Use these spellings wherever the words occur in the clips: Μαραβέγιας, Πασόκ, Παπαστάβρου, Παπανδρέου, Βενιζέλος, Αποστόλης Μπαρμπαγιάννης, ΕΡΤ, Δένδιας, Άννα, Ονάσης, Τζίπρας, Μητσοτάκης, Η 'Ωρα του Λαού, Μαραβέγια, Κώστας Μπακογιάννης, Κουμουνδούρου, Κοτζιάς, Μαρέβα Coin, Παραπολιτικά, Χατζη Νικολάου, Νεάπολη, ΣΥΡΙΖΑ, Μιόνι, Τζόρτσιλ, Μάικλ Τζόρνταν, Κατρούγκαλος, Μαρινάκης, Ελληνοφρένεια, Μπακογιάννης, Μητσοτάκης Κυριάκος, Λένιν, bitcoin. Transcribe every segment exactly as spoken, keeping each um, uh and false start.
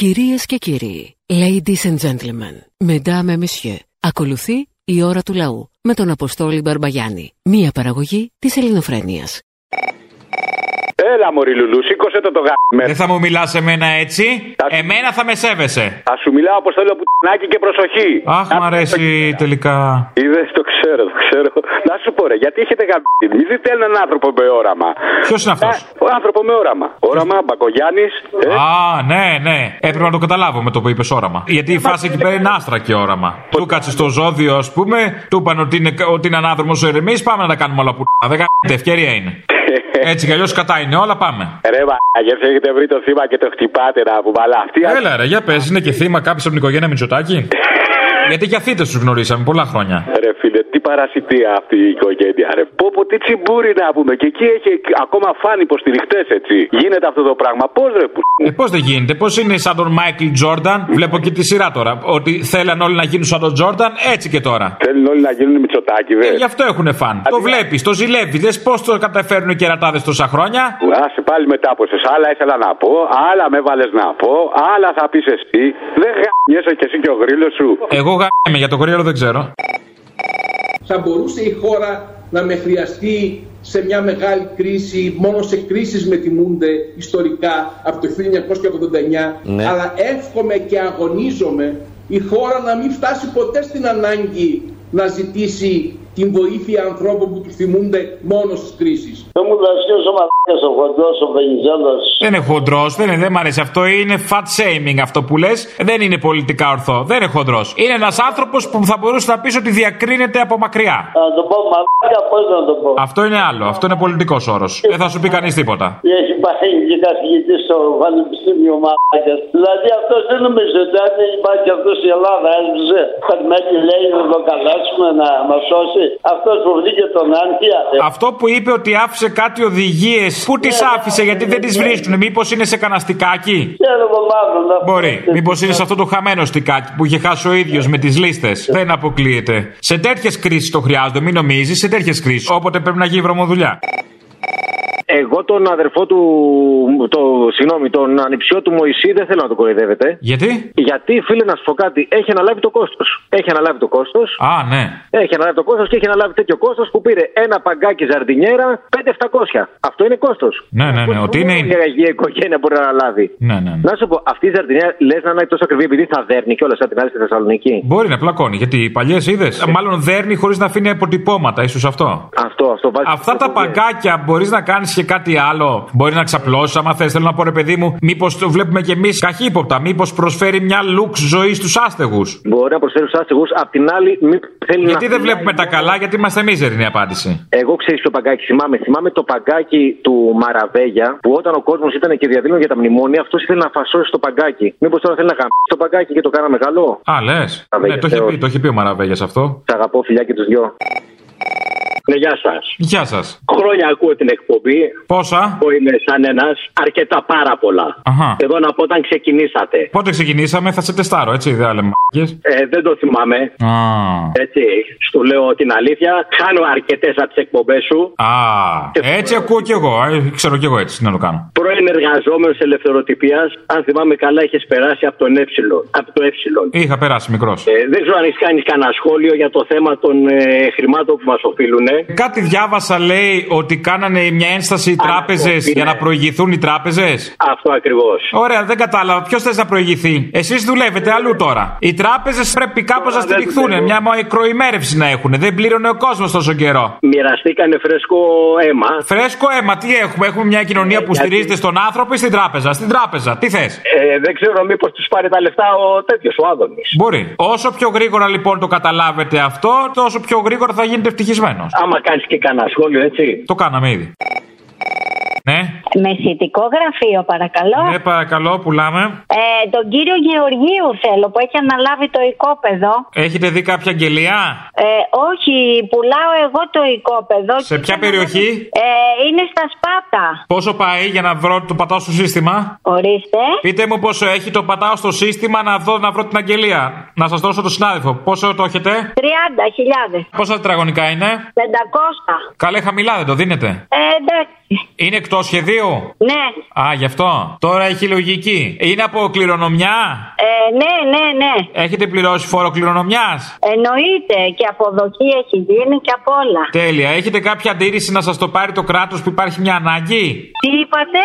Κυρίες και κύριοι, ladies and gentlemen, mesdames et messieurs, ακολουθεί η ώρα του λαού με τον Αποστόλη Μπαρμπαγιάννη, μία παραγωγή της Ελληνοφρένειας. Έλα μωρή Λουλού, σήκωσε το το γάμι. Δεν θα μου μιλάς εμένα έτσι, θα... εμένα θα με σέβεσαι. Θα σου μιλάω όπως θέλω πουτανάκι και προσοχή. Αχ, να... μ' αρέσει το... τελικά. Είδες, το ξέρω, το ξέρω. Να σου πω ρε, γιατί έχετε γαμπτή. Μη δείτε έναν άνθρωπο με όραμα. Ποιος είναι αυτός? Ο άνθρωπο με όραμα. Όραμα, Μπακογιάννης. Ε. Α, ναι, ναι. Έπρεπε να το καταλάβω με το που είπες όραμα. Γιατί η φάση εκεί πέρα είναι άστρα και όραμα. Του κάτσε στο ζώδιο, ας πούμε, του είπαν ότι είναι, είναι ανάδρομος ο Ερμής, πάμε να τα κάνουμε όλα που. Δεν κάνετε, ευκαιρία είναι. Έτσι κι αλλιώς κατά είναι όλα, πάμε. Ρε μαγεύσε, έχετε βρει το θύμα και το χτυπάτε να βουμπαλά. Έλα ρε, για πες, είναι και θύμα κάποιος από την οικογένεια Μητσοτάκη. Γιατί και αθήτες τους γνωρίσαμε πολλά χρόνια. Ρε φίλε, τι παρασιτία αυτή η οικογένεια. Ρε πόπο, τι τσιμπούρι να πούμε. Και εκεί έχει ακόμα φαν υποστηριχτές, έτσι. Γίνεται αυτό το πράγμα. Πώς ρε που. Ε, πώς δεν γίνεται, πώς είναι σαν τον Μάικλ Τζόρνταν. Βλέπω και τη σειρά τώρα. Ότι θέλαν όλοι να γίνουν σαν τον Τζόρνταν, έτσι και τώρα. Θέλουν όλοι να γίνουν Μητσοτάκη, δε. Ε, γι' αυτό έχουν φαν. Α, το βλέπεις, το ζηλεύεις. Δες πώς το καταφέρουν οι κερατάδες τόσα χρόνια. Άσε πάλι μετά από εσάς. Άλλα ήθελα να πω, άλλα με βάλες να πω, άλλα θα πεις εσύ. Δεν γαμιέσαι κι εσύ και ο γρίλος σου. Εγώ γαμιέμαι, για το γρίλο δεν ξέρω. Θα μπορούσε η χώρα να με χρειαστεί σε μια μεγάλη κρίση, μόνο σε κρίσεις μετιμούνται ιστορικά από το χίλια εννιακόσια ογδόντα εννιά, ναι. Αλλά εύχομαι και αγωνίζομαι η χώρα να μην φτάσει ποτέ στην ανάγκη να ζητήσει την βοήθεια ανθρώπων που τους θυμούνται μόνο στις κρίσεις. Δεν μου δασκέψω μαλάκας ο χοντρός, ο Βενιζέλος. Δεν είναι χοντρός, δεν είναι, δεν μ' αρέσει αυτό, είναι fat shaming αυτό που λες. Δεν είναι πολιτικά ορθό, δεν είναι χοντρός. Είναι ένας άνθρωπος που θα μπορούσε να πεις ότι διακρίνεται από μακριά. Να το πω μαλάκα, πώς να το πω. Αυτό είναι άλλο, αυτό είναι πολιτικός όρος. Δεν θα σου πει κανείς τίποτα. Έχει πάει και καθηγητής στο Πανεπιστήμιο μαλάκας. Δηλαδή αυτός δεν νομίζω ότι αν υπάρχει αυτός η Ελλάδα έσβησε. Περμένει λέει να το καλέσουμε να μας σώσει. Αυτός που βρήκε τον Άντια. Αυτό που είπε ότι άφησε κάτι οδηγίες. Πού τις άφησε, γιατί δεν τις βρίσκουν. Μήπως είναι σε κανένα στικάκι. Μπορεί. Μήπως είναι σε αυτό το χαμένο στικάκι που είχε χάσει ο ίδιος με τις λίστες. Δεν αποκλείεται. Σε τέτοιες κρίσεις το χρειάζονται, μην νομίζεις. Σε τέτοιες κρίσεις. Όποτε πρέπει να γίνει βρωμοδουλειά. Εγώ τον αδερφό του. Το, συγγνώμη, τον ανιψιό του Μωυσή δεν θέλω να τον κοροϊδεύετε. Γιατί? Γιατί, φίλε, να σου πω κάτι, έχει αναλάβει το κόστος. Έχει αναλάβει το κόστος. Α, ναι. Έχει αναλάβει το κόστος και έχει αναλάβει τέτοιο κόστος που πήρε ένα παγκάκι ζαρντινιέρα πέντε χιλιάδες επτακόσια. Αυτό είναι κόστος. Ναι, ναι, ναι. Πώς, ναι, ότι είναι. Μια αγία οικογένεια μπορεί να αναλάβει. Ναι, ναι, ναι. Να σου πω, αυτή η ζαρντινιέρα λες να είναι τόσο ακριβή επειδή θα δέρνει κιόλα σαν την άλλη στη Θεσσαλονίκη. Μπορεί να πλακώνει, γιατί οι παλιές είδες. Μάλλον δέρνει χωρίς να αφήνει αποτυπώματα, ίσως αυτό. Αυτό, αυτό βάζει. Αυτά τα παγκάκια μπορεί να κάνει και κάτι άλλο. Μπορεί να ξαπλώσει, άμα θες. Θέλω να πω, ρε παιδί μου, μήπως το βλέπουμε κι εμείς καχύποπτα. Μήπως προσφέρει μια λουξ ζωή στους άστεγους. Μπορεί να προσφέρει στους άστεγους, απ' την άλλη, μη θέλει να. Γιατί δεν βλέπουμε τα καλά, γιατί είμαστε μίζεροι, είναι η απάντηση. Εγώ ξέρεις το παγκάκι, θυμάμαι. Θυμάμαι το παγκάκι του Μαραβέγια που όταν ο κόσμος ήταν και διαδήλωνε για τα μνημόνια, αυτός ήθελε να φασώσει το παγκάκι. Μήπως τώρα θέλει να χαμίσει το παγκάκι και το κάνα μεγάλο. Α, λες. Ναι, το έχει πει, το έχει πει ο Μαραβέγιας αυτό. Σ' αγαπώ, φιλιά και τους δυο. Ναι, γεια σας. Γεια σας. Χρόνια ακούω την εκπομπή. Πόσα? Εγώ είμαι σαν ένας, αρκετά πάρα πολλά. Αχα. Εδώ να πω όταν ξεκινήσατε. Πότε ξεκινήσαμε, θα σε τεστάρω, έτσι, δεν λέμε. Ε, δεν το θυμάμαι. Α. Έτσι, σου λέω την αλήθεια. Χάνω αρκετές από τις εκπομπές σου. Α. Και... έτσι ακούω κι εγώ. Ξέρω κι εγώ έτσι, να το κάνω. Πρώην εργαζόμενος ελευθεροτυπίας, αν θυμάμαι καλά, έχεις περάσει από τον ε, από το ε. Είχα περάσει μικρός. Ε, δεν ξέρω αν έχεις κάνει κανένα σχόλιο για το θέμα των ε, χρημάτων που μας οφείλουν. Κάτι διάβασα, λέει, ότι κάνανε μια ένσταση οι τράπεζες για να προηγηθούν οι τράπεζες. Αυτό ακριβώς. Ωραία, δεν κατάλαβα. Ποιος θες να προηγηθεί? Εσείς δουλεύετε αλλού τώρα. Οι τράπεζες πρέπει κάπως να στηριχθούν. Μια μικροημέρευση να έχουν. Δεν πλήρωνε ο κόσμος τόσο καιρό. Μοιραστήκανε φρέσκο αίμα. Φρέσκο αίμα, τι έχουμε? Έχουμε μια κοινωνία ε, που γιατί... στηρίζεται στον άνθρωπο ή στην τράπεζα. Στην τράπεζα, τι θες? Ε, δεν ξέρω, μήπως τους πάρει τα λεφτά ο τέτοιος, ο Άδωνης. Μπορεί. Όσο πιο γρήγορα λοιπόν το καταλάβετε αυτό, τόσο πιο γρήγορα θα γίνετε ευτυχισμένος. Άμα κάνεις και κανένα σχόλιο, έτσι. Το κάναμε ήδη. Ναι. Μεσητικό γραφείο, παρακαλώ. Ναι, παρακαλώ, πουλάμε. Ε, τον κύριο Γεωργίου θέλω που έχει αναλάβει το οικόπεδο. Έχετε δει κάποια αγγελία? Ε, όχι, πουλάω εγώ το οικόπεδο. Σε ποια θα... περιοχή? Ε, είναι στα Σπάτα. Πόσο πάει για να βρω, το πατάω στο σύστημα? Ορίστε. Πείτε μου πόσο έχει, το πατάω στο σύστημα να δω, να βρω την αγγελία. Να σας δώσω το συνάδελφο. Πόσο το έχετε? τριάντα χιλιάδες. Πόσα τετραγωνικά είναι? πεντακόσια. Καλέ, χαμηλά δεν το δίνετε. Ε, εντάξει. Είναι εκτός σχεδίου. Μαρτίου. Ναι. Α, γι' αυτό. Τώρα έχει λογική. Είναι από κληρονομιά. Ε, ναι, ναι, ναι. Έχετε πληρώσει φόρο κληρονομιάς? Εννοείται. Και αποδοχή έχει γίνει και από όλα. Τέλεια. Έχετε κάποια αντίρρηση να σας το πάρει το κράτος που υπάρχει μια ανάγκη? Τι είπατε?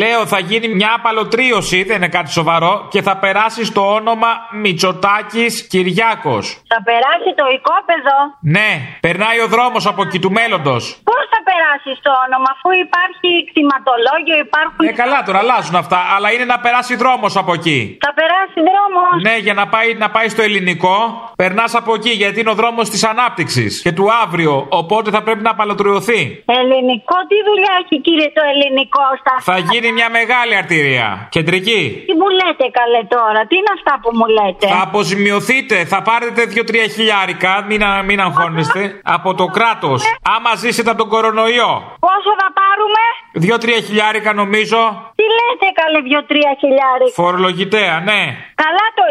Λέω, θα γίνει μια απαλωτρίωση, δεν είναι κάτι σοβαρό, και θα περάσει στο όνομα Μητσοτάκης Κυριάκος. Θα περάσει το οικόπεδο. Ναι, περνάει ο δρόμος από εκεί του μέλλοντος. Πώς θα περάσει στο όνομα, αφού υπάρχει κτηματολόγιο, υπάρχουν. Ναι, καλά, τώρα αλλάζουν αυτά, αλλά είναι να περάσει δρόμος από εκεί. Θα περάσει δρόμος. Ναι, για να πάει, να πάει στο ελληνικό, περνάς από εκεί, γιατί είναι ο δρόμος της ανάπτυξης και του αύριο. Οπότε θα πρέπει να απαλωτριωθεί. Ελληνικό, τι δουλειά έχει, κύριε, το ελληνικό στα... Θα γίνει μια μεγάλη αρτηρία. Κεντρική. Τι μου λέτε, καλέ, τώρα, τι είναι αυτά που μου λέτε? Θα αποζημιωθείτε, θα πάρετε δύο-τρία χιλιάρικα, μην, α, μην αγχώνεστε, από το κράτος. Άμα ζήσετε από τον κορονοϊό. Πόσο θα πάρουμε? Δύο-τρία χιλιάρικα νομίζω. Τι λέτε, καλέ, δύο-τρία χιλιάρικα? Φορολογητέα, ναι. Καλά, το...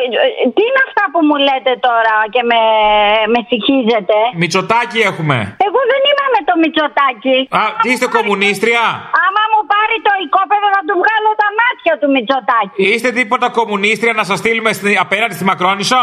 τι είναι αυτά που μου λέτε τώρα και με, με συγχύζετε? Μητσοτάκι έχουμε. Εγώ δεν είμαι με το Μητσοτάκι. Α, άμα τι είστε, κομμουνίστρια? Το... άμα μου πάρει το οικόπεδο θα του βγάλω τα μάτια του Μητσοτάκι. Είστε τίποτα κομμουνίστρια να σας στείλουμε στη... απέναντι στη Μακρόνισσο?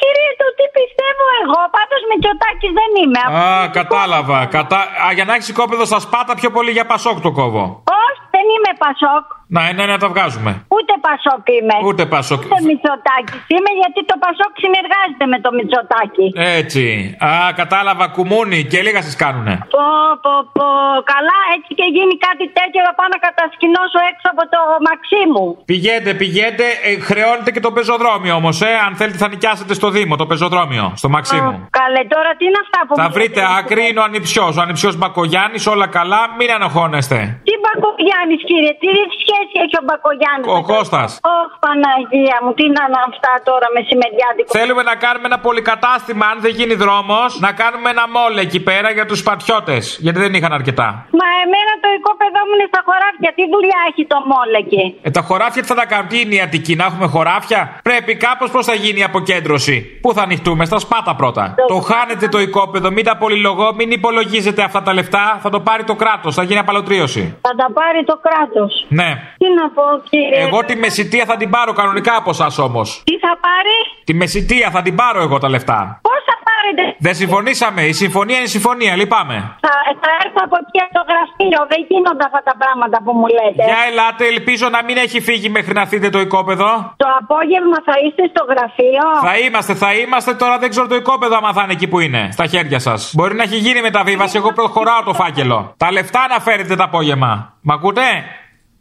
Κύριε, το τι πιστεύω εγώ, πάντως Μητσοτάκης δεν είμαι. Α, από... κατάλαβα. Κατα... Α, για να έχεις οικόπεδο στα Σπάτα πιο πολύ για Πασόκ το κόβω. Όχι, δεν είμαι Πασόκ. Να, ναι, ναι, τα βγάζουμε. Ούτε Πασόκ είμαι. Ούτε Πασόκ. Ούτε Μητσοτάκης είμαι, γιατί το Πασόκ συνεργάζεται με το Μητσοτάκη. Έτσι. Α, κατάλαβα, κουμούνι και λίγα σας κάνουνε. Πω, πω, πω. Καλά, έτσι και γίνει κάτι τέτοιο θα πάω να κατασκηνώσω έξω από το μαξί μου. Πηγαίνετε, πηγαίνετε. Ε, χρεώνετε και το πεζοδρόμιο όμως, ε. Αν θέλετε θα νοικιάσετε στο Δήμο, το πεζοδρόμιο. Στο μαξί μου. Α, καλέ, τώρα τι είναι αυτά που θα βρείτε, άκρη είναι ο ανιψιός. Ο ανιψιός Μπακογιάννης, όλα καλά, μην ανοχώνεστε. Τι Μπακογιάννης, κύριε, τι σχέση έχει ο Μπακογιάννης? Ο Κώστας. Ωχ, Παναγία μου, τι να είναι αυτά τώρα μεσημεριάτικα. Θέλουμε να κάνουμε ένα πολυκατάστημα, αν δεν γίνει δρόμος, να κάνουμε ένα μόλ εκεί πέρα για τους σπατιώτες. Γιατί δεν είχαν αρκετά. Μα εμένα το οικόπεδό μου είναι στα χωράφια. Τι δουλειά έχει το μόλ εκεί? Ε, τα χωράφια τι θα τα κάνουν? Τι είναι η Αττική, να έχουμε χωράφια? Πρέπει κάπως, πώς θα γίνει η αποκέντρωση? Πού θα ανοιχτούμε? Στα Σπάτα πρώτα. Το, το χάνετε το οικόπεδο, μην τα πολυλογώ, μην υπολογίζετε αυτά τα λεφτά. Θα το πάρει το κράτος, θα γίνει απαλωτρίωση. Θα τα πάρει το κράτος. Ναι. Τι να πω, κύριε. Εγώ τη μεσιτεία θα την πάρω κανονικά από εσάς όμως. Τι θα πάρει? Τη μεσιτεία θα την πάρω εγώ τα λεφτά. Πώς θα πάρετε? Δεν συμφωνήσαμε. Η συμφωνία είναι η συμφωνία. Λυπάμαι. Θα, θα έρθω από πια το γραφείο. Δεν γίνονται αυτά τα πράγματα που μου λέτε. Για ελάτε. Ελπίζω να μην έχει φύγει μέχρι να θείτε το οικόπεδο. Το απόγευμα θα είστε στο γραφείο? Θα είμαστε, θα είμαστε. Τώρα δεν ξέρω το οικόπεδο άμα θα είναι εκεί που είναι. Στα χέρια σας. Μπορεί να έχει γίνει μεταβίβαση. Εγώ προχωράω το φάκελο. Τα λεφτά να φέρετε το απόγευμα. Μ' ακούτε?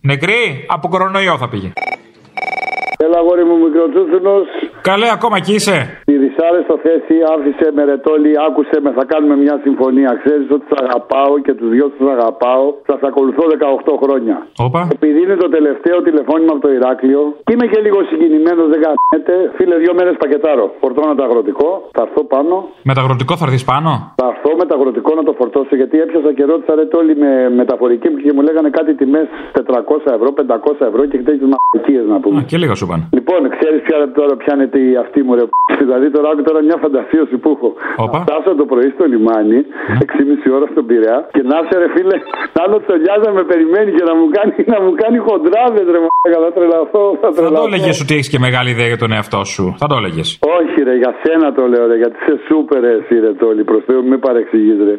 Νεκρή, από κορονοϊό θα πήγε. Έλα, αγόρι μου, μικροτσούτσουνος. Καλέ, ακόμα κι είσαι. Τη δυσάρεστα θέση άφησε με, ρετόλι, άκουσε με, θα κάνουμε μια συμφωνία. Ξέρεις ότι σας αγαπάω και τους δυο σας αγαπάω. Σας ακολουθώ δεκαοκτώ χρόνια. Όπα. Επειδή είναι το τελευταίο τηλεφώνημα από το Ηράκλειο, είμαι και λίγο συγκινημένος, δεν κάνετε. Φίλε, δύο μέρες πακετάρω. Φορτώνω το αγροτικό, θα έρθω πάνω. Με το αγροτικό θα έρθεις πάνω? Θα έρθω με το αγροτικό να το φορτώσω, γιατί έπιασα και ρώτησα ρετόλι με μεταφορική και μου λέγανε κάτι τιμές τετρακόσια ευρώ, πεντακόσια ευρώ και τέτοιες μαλακίες να πούμε. Α, και λίγα σου πάνε. Λοιπόν, ξέρεις πια τώρα ποια είναι η αυτή μου ρε. Δηλαδή τώρα άκου τώρα μια φαντασίωση που έχω. Να φτάσω το πρωί στο λιμάνι, έξι και μισή ώρα στον Πειραιά και να σε ρε φίλε, να άλλο τσολιά να με περιμένει και να μου κάνει, να μου κάνει χοντράδες ρε μαλάκα, θα τρελαθώ, θα τρελαθώ. Θα το έλεγες ότι έχεις και μεγάλη ιδέα για τον εαυτό σου? Θα το έλεγες? Όχι ρε, για σένα το λέω ρε, γιατί είσαι σούπερ εσύ ρε τόλοι, προς Θεού μη παρεξηγείς ρε.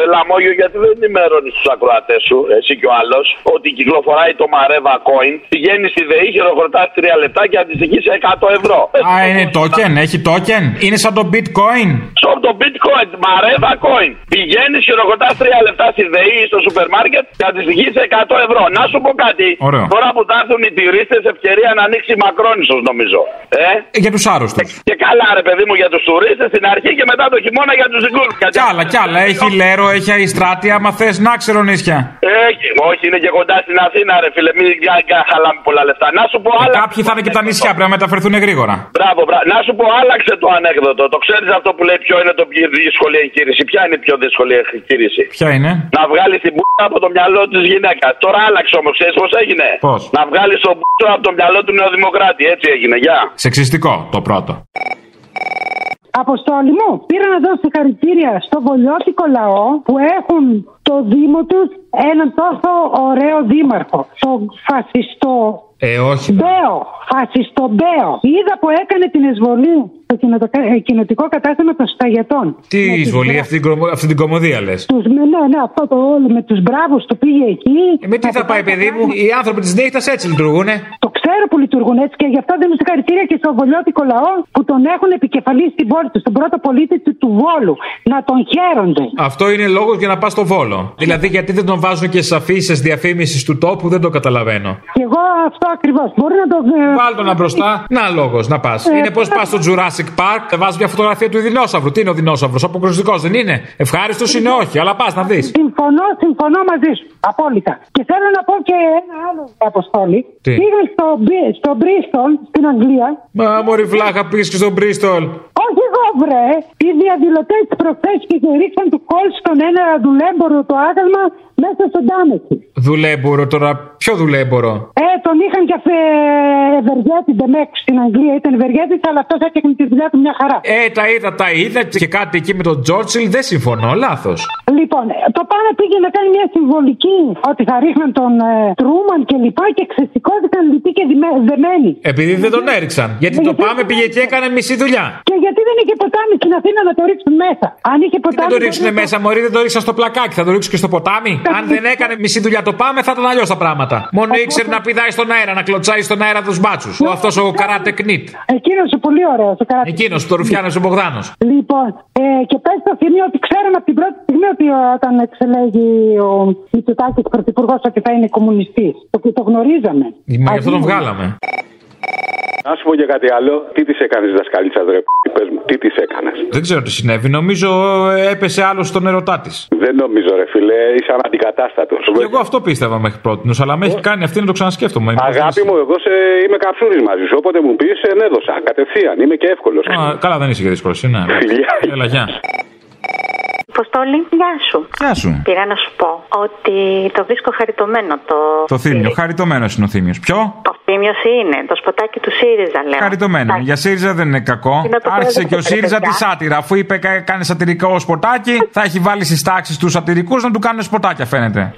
Ρε Λαμόγιο, γιατί δεν ενημερώνεις τους ακροατές σου, εσύ κι ο άλλος, ότι κυκλοφοράει το Μαρέβα Coin, πηγαίνει στη ΔΕΗ, χειροκροτάς τρία λεπτά και αντιστοιχεί σε εκατό ευρώ. Α, είναι token, έχει token, είναι σαν το bitcoin. Σαν το bitcoin, Μαρέβα Coin. Πηγαίνει, χειροκροτάς τρία λεπτά στη ΔΕΗ ή στο σούπερ μάρκετ και αντιστοιχεί σε εκατό ευρώ. Να σου πω κάτι, ωραίο. Τώρα που θα έρθουν οι τουρίστες, ευκαιρία να ανοίξει η Μακρόνισσος νομίζω. Ε? Για τους άρρωστους. Και, και καλά, ρε παιδί μου, για τους τουρίστες στην αρχή και μετά το χειμώνα για τους συγκούρους. Κι άλλα, κι άλλα, έχει λέρο. Έχει αριστράτεια, μα θες να ξέρω νησιά. Ε, όχι, είναι και κοντά στην Αθήνα, ρε φίλε. Μην χαλάμε πολλά λεφτά. Να σου πω ε, άλλα. Κάποιοι θα είναι και τα νησιά, πρέπει να μεταφερθούν γρήγορα. Μπράβο, μπράβο. Να σου πω, άλλαξε το ανέκδοτο. Το ξέρεις αυτό που λέει ποιο είναι το πιο δύσκολη εγχείρηση? Ποια είναι η πιο δύσκολη εγχείρηση? Ποια είναι? Να βγάλεις την μπούτα από το μυαλό της γυναίκας. Τώρα άλλαξε όμως, ξέρεις πώς έγινε? Πώς? Να βγάλεις τον μπούτα από το μυαλό του Νεοδημοκράτη. Έτσι έγινε, γεια. Σεξιστικό το πρώτο. Αποστόλη μου, πήρα να δώσω συγχαρητήρια στο βολιώτικο λαό που έχουν το Δήμο τους έναν τόσο ωραίο δήμαρχο, τον φασιστό. Ε, όχι. Μπέο, φασιστό Μπέο. Είδα που έκανε την εισβολή στο κοινοτικό κατάστημα των Σταγιατών. Τι με εισβολή, τις... αυτή, την κομ... αυτή την κομμωδία λες. Τους... Ναι, ναι, ναι, αυτό το όλο με τους μπράβους του πήγε εκεί. Ε, με τι θα, θα πάει, παιδί μου, οι άνθρωποι της νύχτας έτσι λειτουργούνε. Το ξέρω που λειτουργούν έτσι και γι' αυτό δίνουν συγχαρητήρια και στο βολιώτικο λαό που τον έχουν επικεφαλή στην πόλη του, στον πρώτο πολίτη του Βόλου. Να τον χαίρονται. Αυτό είναι λόγος για να πας στο Βόλο. Δηλαδή, γιατί δεν τον βάζουν και στις αφήσεις διαφήμισης του τόπου, δεν το καταλαβαίνω. Και εγώ αυτό ακριβώς. Μπορεί να το. Βάλ' το να μπροστά. Να λόγος, να πας. Ε, είναι πώς πας στο Jurassic Park, θα βάζεις μια φωτογραφία του δεινόσαυρου. Τι είναι ο δεινόσαυρος, αποκρουστικός δεν είναι. Ευχάριστος είναι, όχι, αλλά πας να δεις. Συμφωνώ, συμφωνώ μαζί σου. Απόλυτα. Και θέλω να πω και ένα άλλο, Αποστόλη. Πήγα στο, στο Bristol, στην Αγγλία. Μα μωρή βλάχα, πήγες και στο Bristol. Όχι εγώ, βρε. Οι διαδηλωτές προχθές ρίξαν του κόλ στον ένα δουλέμπορο το άγαλμα μέσα στον Τάμεση. Δουλέμπορο τώρα, ποιο δουλέμπορο. Ε, τον είχαν και αφε... ευεργέτη Ντεμέκου στην Αγγλία. Ήταν ευεργέτης, αλλά αυτός έκανε τη δουλειά του μια χαρά. Ε, τα είδα, τα είδα και κάτι εκεί με τον Τζόρτσιλ, δεν συμφωνώ, λάθος. Λοιπόν, το πάνω πήγε να κάνει μια συμβολική ότι θα ρίχναν τον ε, Τρούμαν και λοιπά και ξεσηκώθηκαν λυπή και δεμένοι. Επειδή δεν τον έριξαν. Γιατί ε, το γιατί... πάμε πήγε και έκανε μισή δουλειά. Και γιατί δεν είχε ποτάμι στην Αθήνα να το ρίξουν μέσα. Αν είχε ποτάμι. Δεν το ρίξουν θα... μέσα, μωρή, δεν το ρίξαν στο πλακάκι. Θα το ρίξουν και στο ποτάμι. Αν δεν έκανε μισή δουλειά το πάμε, θα ήταν αλλιώς τα πράγματα. Μόνο Οπότε... ήξερε να πηδάει στον αέρα, να κλωτσάει στον αέρα τους μπάτσους. Ο αυτό ο καρατεκνίτ. Εκείνος ο πολύ ωραίος ο καρατεκνίτ. Εκείνος ο Ρουφιάνος ο Μπογδάνος. Λοιπόν, ε, και πες το θυμίο ότι ξέραμε από την πρώτη στιγμή ότι όταν εξελέγει ο Μητσοτάκης πρωθυπουργός ότι θα είναι κομμουνιστής. Το, το γνωρίζαμε. Μα γι' αυτό τον βγάλαμε. Να σου πω για κάτι άλλο. Τι της έκανες δασκαλίτσα, ρε π***, πες μου, τι της έκανες. Δεν ξέρω τι συνέβη, νομίζω έπεσε άλλο στον ερωτά της. Δεν νομίζω ρε φίλε, είσαι αναντικατάστατος. Και εγώ αυτό πίστευα μέχρι πρώτη, αλλά με έχει κάνει αυτή να το ξανασκέφτομαι. Αγάπη μου, εγώ σε... είμαι καψούρης μαζί σου, όποτε μου πεις ενέδωσα, κατευθείαν, είμαι και εύκολος. Α, καλά δεν είσαι και δύσκολος, ναι. Έλα, γεια. Αποστόλη, γεια σου. Γεια σου. Πήγα να σου πω ότι το βρίσκω χαριτωμένο το. Το θύμιο. Χαριτωμένο είναι ο θύμιος. Ποιο? Το θύμιος είναι. Το σποτάκι του ΣΥΡΙΖΑ, λέω. Χαριτωμένο. Για ΣΥΡΙΖΑ δεν είναι κακό. Είναι Άρχισε και ο ΣΥΡΙΖΑ τη σάτυρα. Αφού είπε κάνει σατυρικό σποτάκι, θα έχει βάλει στις τάξεις του σατυρικούς να του κάνουν σποτάκια, φαίνεται.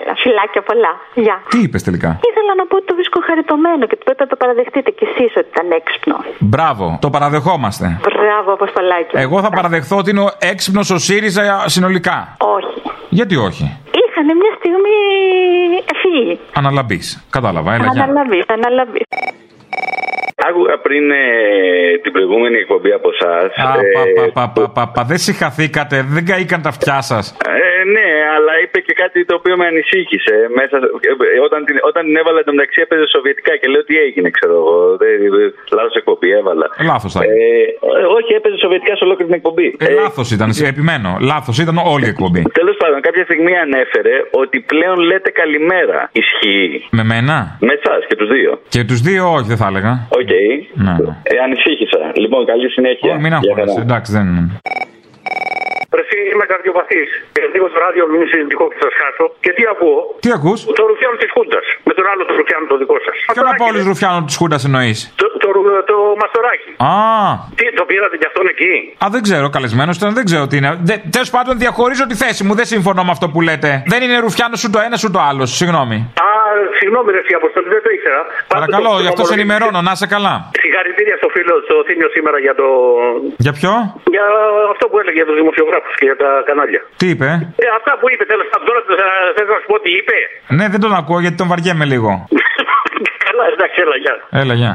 Έλα, φιλάκια πολλά. Γεια. Τι είπες τελικά. Ήθελα να πω ότι το βρίσκω χαριτωμένο και πρέπει να το παραδεχτείτε κι εσείς ότι ήταν έξυπνο. Μπράβο, το παραδεχόμαστε. Μπράβο, Αποστολάκη. Εγώ θα παραδεχθώ ότι είναι έξυπνο ο ΣΥΡΙΖΑ συνολικά. Όχι. Γιατί όχι. Είχαν μια στιγμή φύγει. Αναλαμπής. Κατάλαβα, έλα. Αναλαμπής, αναλαμπής. Άκουγα πριν ε, την προηγούμενη εκπομπή από εσάς. Παπαπαπαπαπα, δεν συγχαθήκατε, δεν καήκαν τα αυτιά σας. Ε, ναι, αλλά είπε και κάτι το οποίο με ανησύχησε. Μέσα, ε, όταν, την, όταν την έβαλα το μεταξύ έπαιζε σοβιετικά και λέω τι έγινε, ξέρω εγώ. Ε, λάθος εκπομπή έβαλα. Λάθος ήταν. Ε, όχι, έπαιζε σοβιετικά σε ολόκληρη την εκπομπή. Ε, ε, λάθος ήταν, ε, επιμένω. Λάθος ήταν όλη η εκπομπή. Τέλος πάντων, κάποια στιγμή ανέφερε ότι πλέον λέτε καλημέρα. Ισχύει. Με μένα. Με εσάς και τους δύο. Και τους δύο, όχι, δεν θα έλεγα. Οκ. Okay. Ναι, ναι. Ε, ανησύχησα. Λοιπόν, καλή συνέχεια. Μην αγχώνεσαι, εντάξει, δεν είναι. Εσύ είμαι καρδιοπαθής. Λίγο στο ράδιο μην είναι συνειδητικό και σας χάσω. Και τι ακούω. Τι ακούς. Το Ρουφιάνο της Χούντας. Με τον άλλο το Ρουφιάνο το δικό σας. Ποιον από όλους Ρουφιάνο της Χούντας εννοείς. Το, το, το, το Μαστοράκι. Α. Τι το πήρατε κι αυτόν εκεί. Α, δεν ξέρω. Καλεσμένος ήταν. Δεν ξέρω τι είναι. Τέλος πάντων διαχωρίζω τη θέση μου. Δεν συμφωνώ με αυτό που λέτε. Δεν είναι Ρουφιάνο σου το ένα σου το άλλο. Συγγνώμη. Α, συγγνώμη ρε Αποστόλη, δεν το ήξερα. Παρακαλώ, γι' αυτό σε ενημερώνω. Να είσαι καλά. Συγχαρητήρια στο φίλο, στο Θήμιο σήμερα για το. Για ποιο? Για αυτό που έλεγε για του δημοσιογράφου. Και για τα κανάλια. Τι είπε? Ε, αυτά που είπε, τέλος πάντων, θέλω να σου πω τι είπε. Ναι, δεν τον ακούω γιατί τον βαριέμαι λίγο. Καλά, εντάξει, έλα, γεια. Έλα, γεια.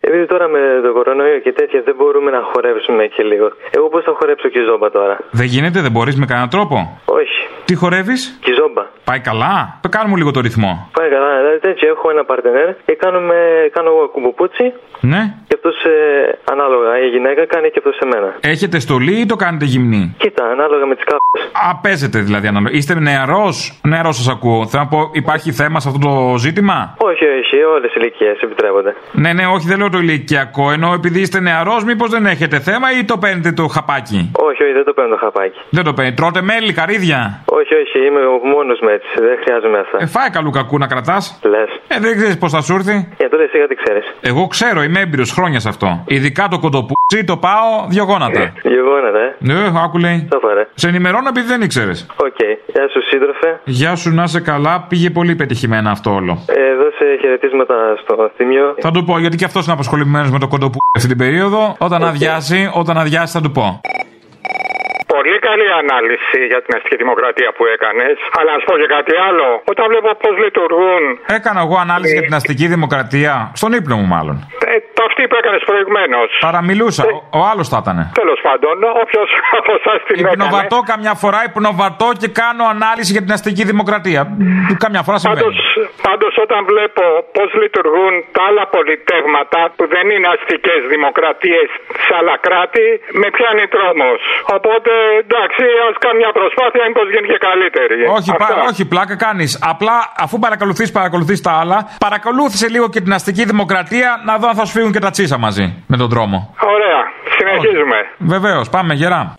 Επειδή τώρα με το κορονοϊό και τέτοια δεν μπορούμε να χορέψουμε και λίγο. Εγώ πώς θα χορέψω κιζόμπα τώρα. Δεν γίνεται, δεν μπορείς με κανέναν τρόπο. Όχι. Τι χορεύεις? Κιζόμπα. Πάει καλά. Κάνουμε λίγο το ρυθμό. Πάει καλά. Δηλαδή τέτοιο έχω ένα παρτενέρ και κάνουμε, κάνω εγώ κουμποπούτσι. Ναι. Και αυτός ε, ανάλογα η γυναίκα κάνει και αυτό σε μένα. Έχετε στολή ή το κάνετε γυμνή? Κοίτα, ανάλογα με τις κάμπες. Α, παίζετε δηλαδή ανάλογα. Είστε νεαρός? Νεαρός σας ακούω. Θέλω να πω, υπάρχει θέμα σε αυτό το ζήτημα? Όχι, όχι. Όλες οι ηλικίες επιτρέπονται. Ναι, ναι, όχι, δεν λέω το ηλικιακό. Ενώ επειδή είστε νεαρός, μήπως δεν έχετε θέμα ή το παίρνετε το χαπάκι? Όχι, όχι, δεν το παίρνω το χαπάκι. Δεν το παίρνει. Τρώτε μέλι, καρύδια? Όχι, όχι, είμαι μόνος με έτσι. Δεν χρειάζομαι αυτά. Ε, φάει καλού κακού να κρατάς. Λες. Ε, δεν ξέρεις πώς θα σου έρθει. Ε, τότε εσύ τι ξέρεις. Εγώ ξέρω, είμαι έμπειρος χρόνια σε αυτό. Ειδικά το κοντοπούτσι το πάω δύο γόνατα. Δύο γόνατα, ε. Ναι, άκου λέει. Σε ενημερώνω επειδή δεν ήξερε. Οκ. Okay. Γεια σου, σύντροφε. Γεια σου, να είσαι καλά. Πήγε πολύ πετυχημένα αυτό όλο. Ε, δώσε χαιρετίσματα στο Θήμιο. Θα του πω, γιατί και αυτό είναι απασχολημένος με το κοντοπού αυτή την περίοδο. Όταν okay. αδειάσει, όταν αδειάσει θα του πω. Πολύ καλή ανάλυση για την αστική δημοκρατία που έκανες. Αλλά να σου πω και κάτι άλλο. Όταν βλέπω πώς λειτουργούν. Έκανα εγώ ανάλυση ε... για την αστική δημοκρατία. Στον ύπνο μου, μάλλον. Ε, το αυτή που έκανες προηγουμένως. Παραμιλούσα. Ε... Ο, ο άλλος θα ήταν. Τέλος πάντων, όποιος από εσάς την έκανε. Υπνοβατώ καμιά φορά, υπνοβατώ και κάνω ανάλυση για την αστική δημοκρατία. Καμιά φορά συμβαίνει. Πάντως, πάντως όταν βλέπω πώς λειτουργούν τα άλλα πολιτεύματα που δεν είναι αστικές δημοκρατίες σε άλλα κράτη, με πιάνει τρόμος. Οπότε. Εντάξει, ας κάνει μια προσπάθεια, μήπως γίνει και καλύτερη. Όχι, πα, όχι πλάκα κάνεις. Απλά αφού παρακολουθείς, παρακολουθείς τα άλλα, παρακολούθησε λίγο και την αστική δημοκρατία να δω αν θα σου φύγουν και τα τσίσα μαζί με τον δρόμο. Ωραία, συνεχίζουμε. Βεβαίως, πάμε γερά.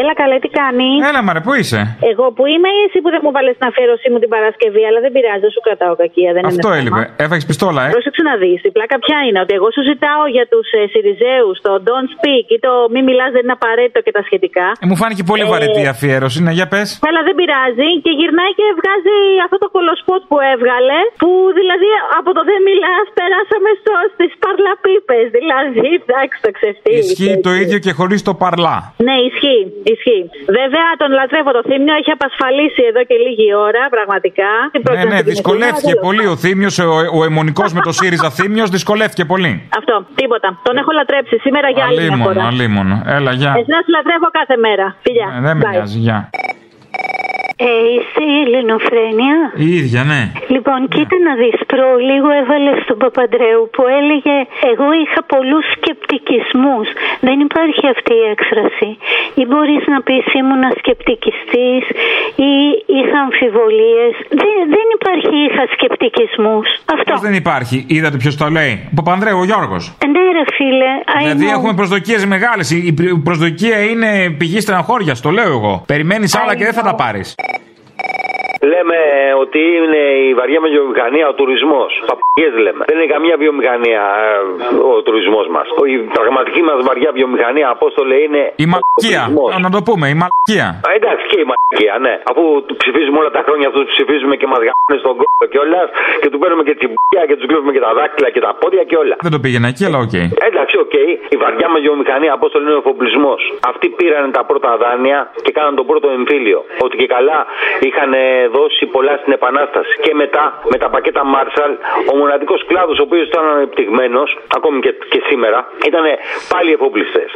Έλα, καλέ, τι κάνει. Έλα, μαρε, πού είσαι. Εγώ που είμαι ή εσύ που δεν μου βάλες την αφιέρωσή μου την Παρασκευή, αλλά δεν πειράζει, δεν σου κρατάω κακία. Δεν αυτό είναι έλειπε. Έφαγες πιστόλα, ε. Πρόσεξε να δεις. Η πλάκα ποια είναι. Ότι εγώ σου ζητάω για τους ε, Σιριζέους, το don't speak ή το μη μιλάς δεν είναι απαραίτητο και τα σχετικά. Ε, μου φάνηκε πολύ ε, βαρετή η αφιέρωση, ναι, για πες. Αλλά δεν πειράζει και γυρνάει και βγάζει αυτό το κολοσπότ που έβγαλε, που δηλαδή από το δεν μιλάς περάσαμε στι παρλαπίπες. Δηλαδή, εντάξει, το ξεφύγει. Ισχύει το ίδιο και χωρίς το παρλά. Ναι, ισχύει. Ισχύει. Βέβαια τον λατρεύω το Θήμιο, έχει απασφαλίσει εδώ και λίγη ώρα, πραγματικά. Ναι, ναι, δυσκολεύτηκε πολύ ο Θήμιος, ο, ο αιμονικός με το ΣΥΡΙΖΑ Θήμιος, δυσκολεύτηκε πολύ. Αυτό, τίποτα. Τον έχω λατρέψει σήμερα για άλλη μια φορά. Αλίμονο, έλα, γεια. Εσένα σου λατρεύω κάθε μέρα. Φιλιά. Ναι, δεν με νοιάζει, γεια. Ε, είσαι η Ελληνοφρένεια. Η ίδια, ναι. Λοιπόν, yeah. κοίτα να δεις, προ λίγο έβαλε στον Παπανδρέου που έλεγε εγώ είχα πολλούς σκεπτικισμούς. Δεν υπάρχει αυτή η έκφραση. Ή μπορείς να πεις ήμουνα σκεπτικιστής ή είχα αμφιβολίες. Δεν, δεν υπάρχει είχα σκεπτικισμούς. Αυτό. Πώς δεν υπάρχει. Είδατε ποιος το λέει. Ο Παπανδρέου, ο Γιώργος. Ε, ναι, ρε φίλε. Δηλαδή I know. Έχουμε προσδοκίες μεγάλες. Η προσδοκία είναι πηγή στεναχώριας, το λέω εγώ. Περιμένεις άλλα και δεν θα τα πάρεις. Λέμε ότι είναι η βαριά βιομηχανία ο τουρισμός. Παπαγιές λέμε. Δεν είναι καμία βιομηχανία ο τουρισμός μας. Η πραγματική μας βαριά βιομηχανία, Απόστολε, είναι. Η μαλακία. Να το πούμε, η μαλακία. Εντάξει, και η μαλακία, ναι. Αφού ψηφίζουμε όλα τα χρόνια αυτού του ψηφίζουμε και μας γαμπάνε στον κόλλο και όλα. Και του παίρνουμε και την μπουκιά και του κλείνουμε και τα δάκτυλα και τα πόδια και όλα. Δεν το πήγαινε εκεί, αλλά οκ. Okay. Εντάξει, οκ. Okay. Η βαριά μας βιομηχανία, Απόστολε, είναι ο εφοπλισμός. Αυτοί πήραν τα πρώτα δάνεια και κάναν τον πρώτο εμφύλιο. Ότι και καλά είχαν δώσει πολλά στην Επανάσταση. Και μετά, με τα πακέτα Μάρσαλ, ο μοναδικός κλάδος ο οποίος ήταν ανεπτυγμένος, ακόμη και, και σήμερα, ήταν πάλι εφοπλιστές.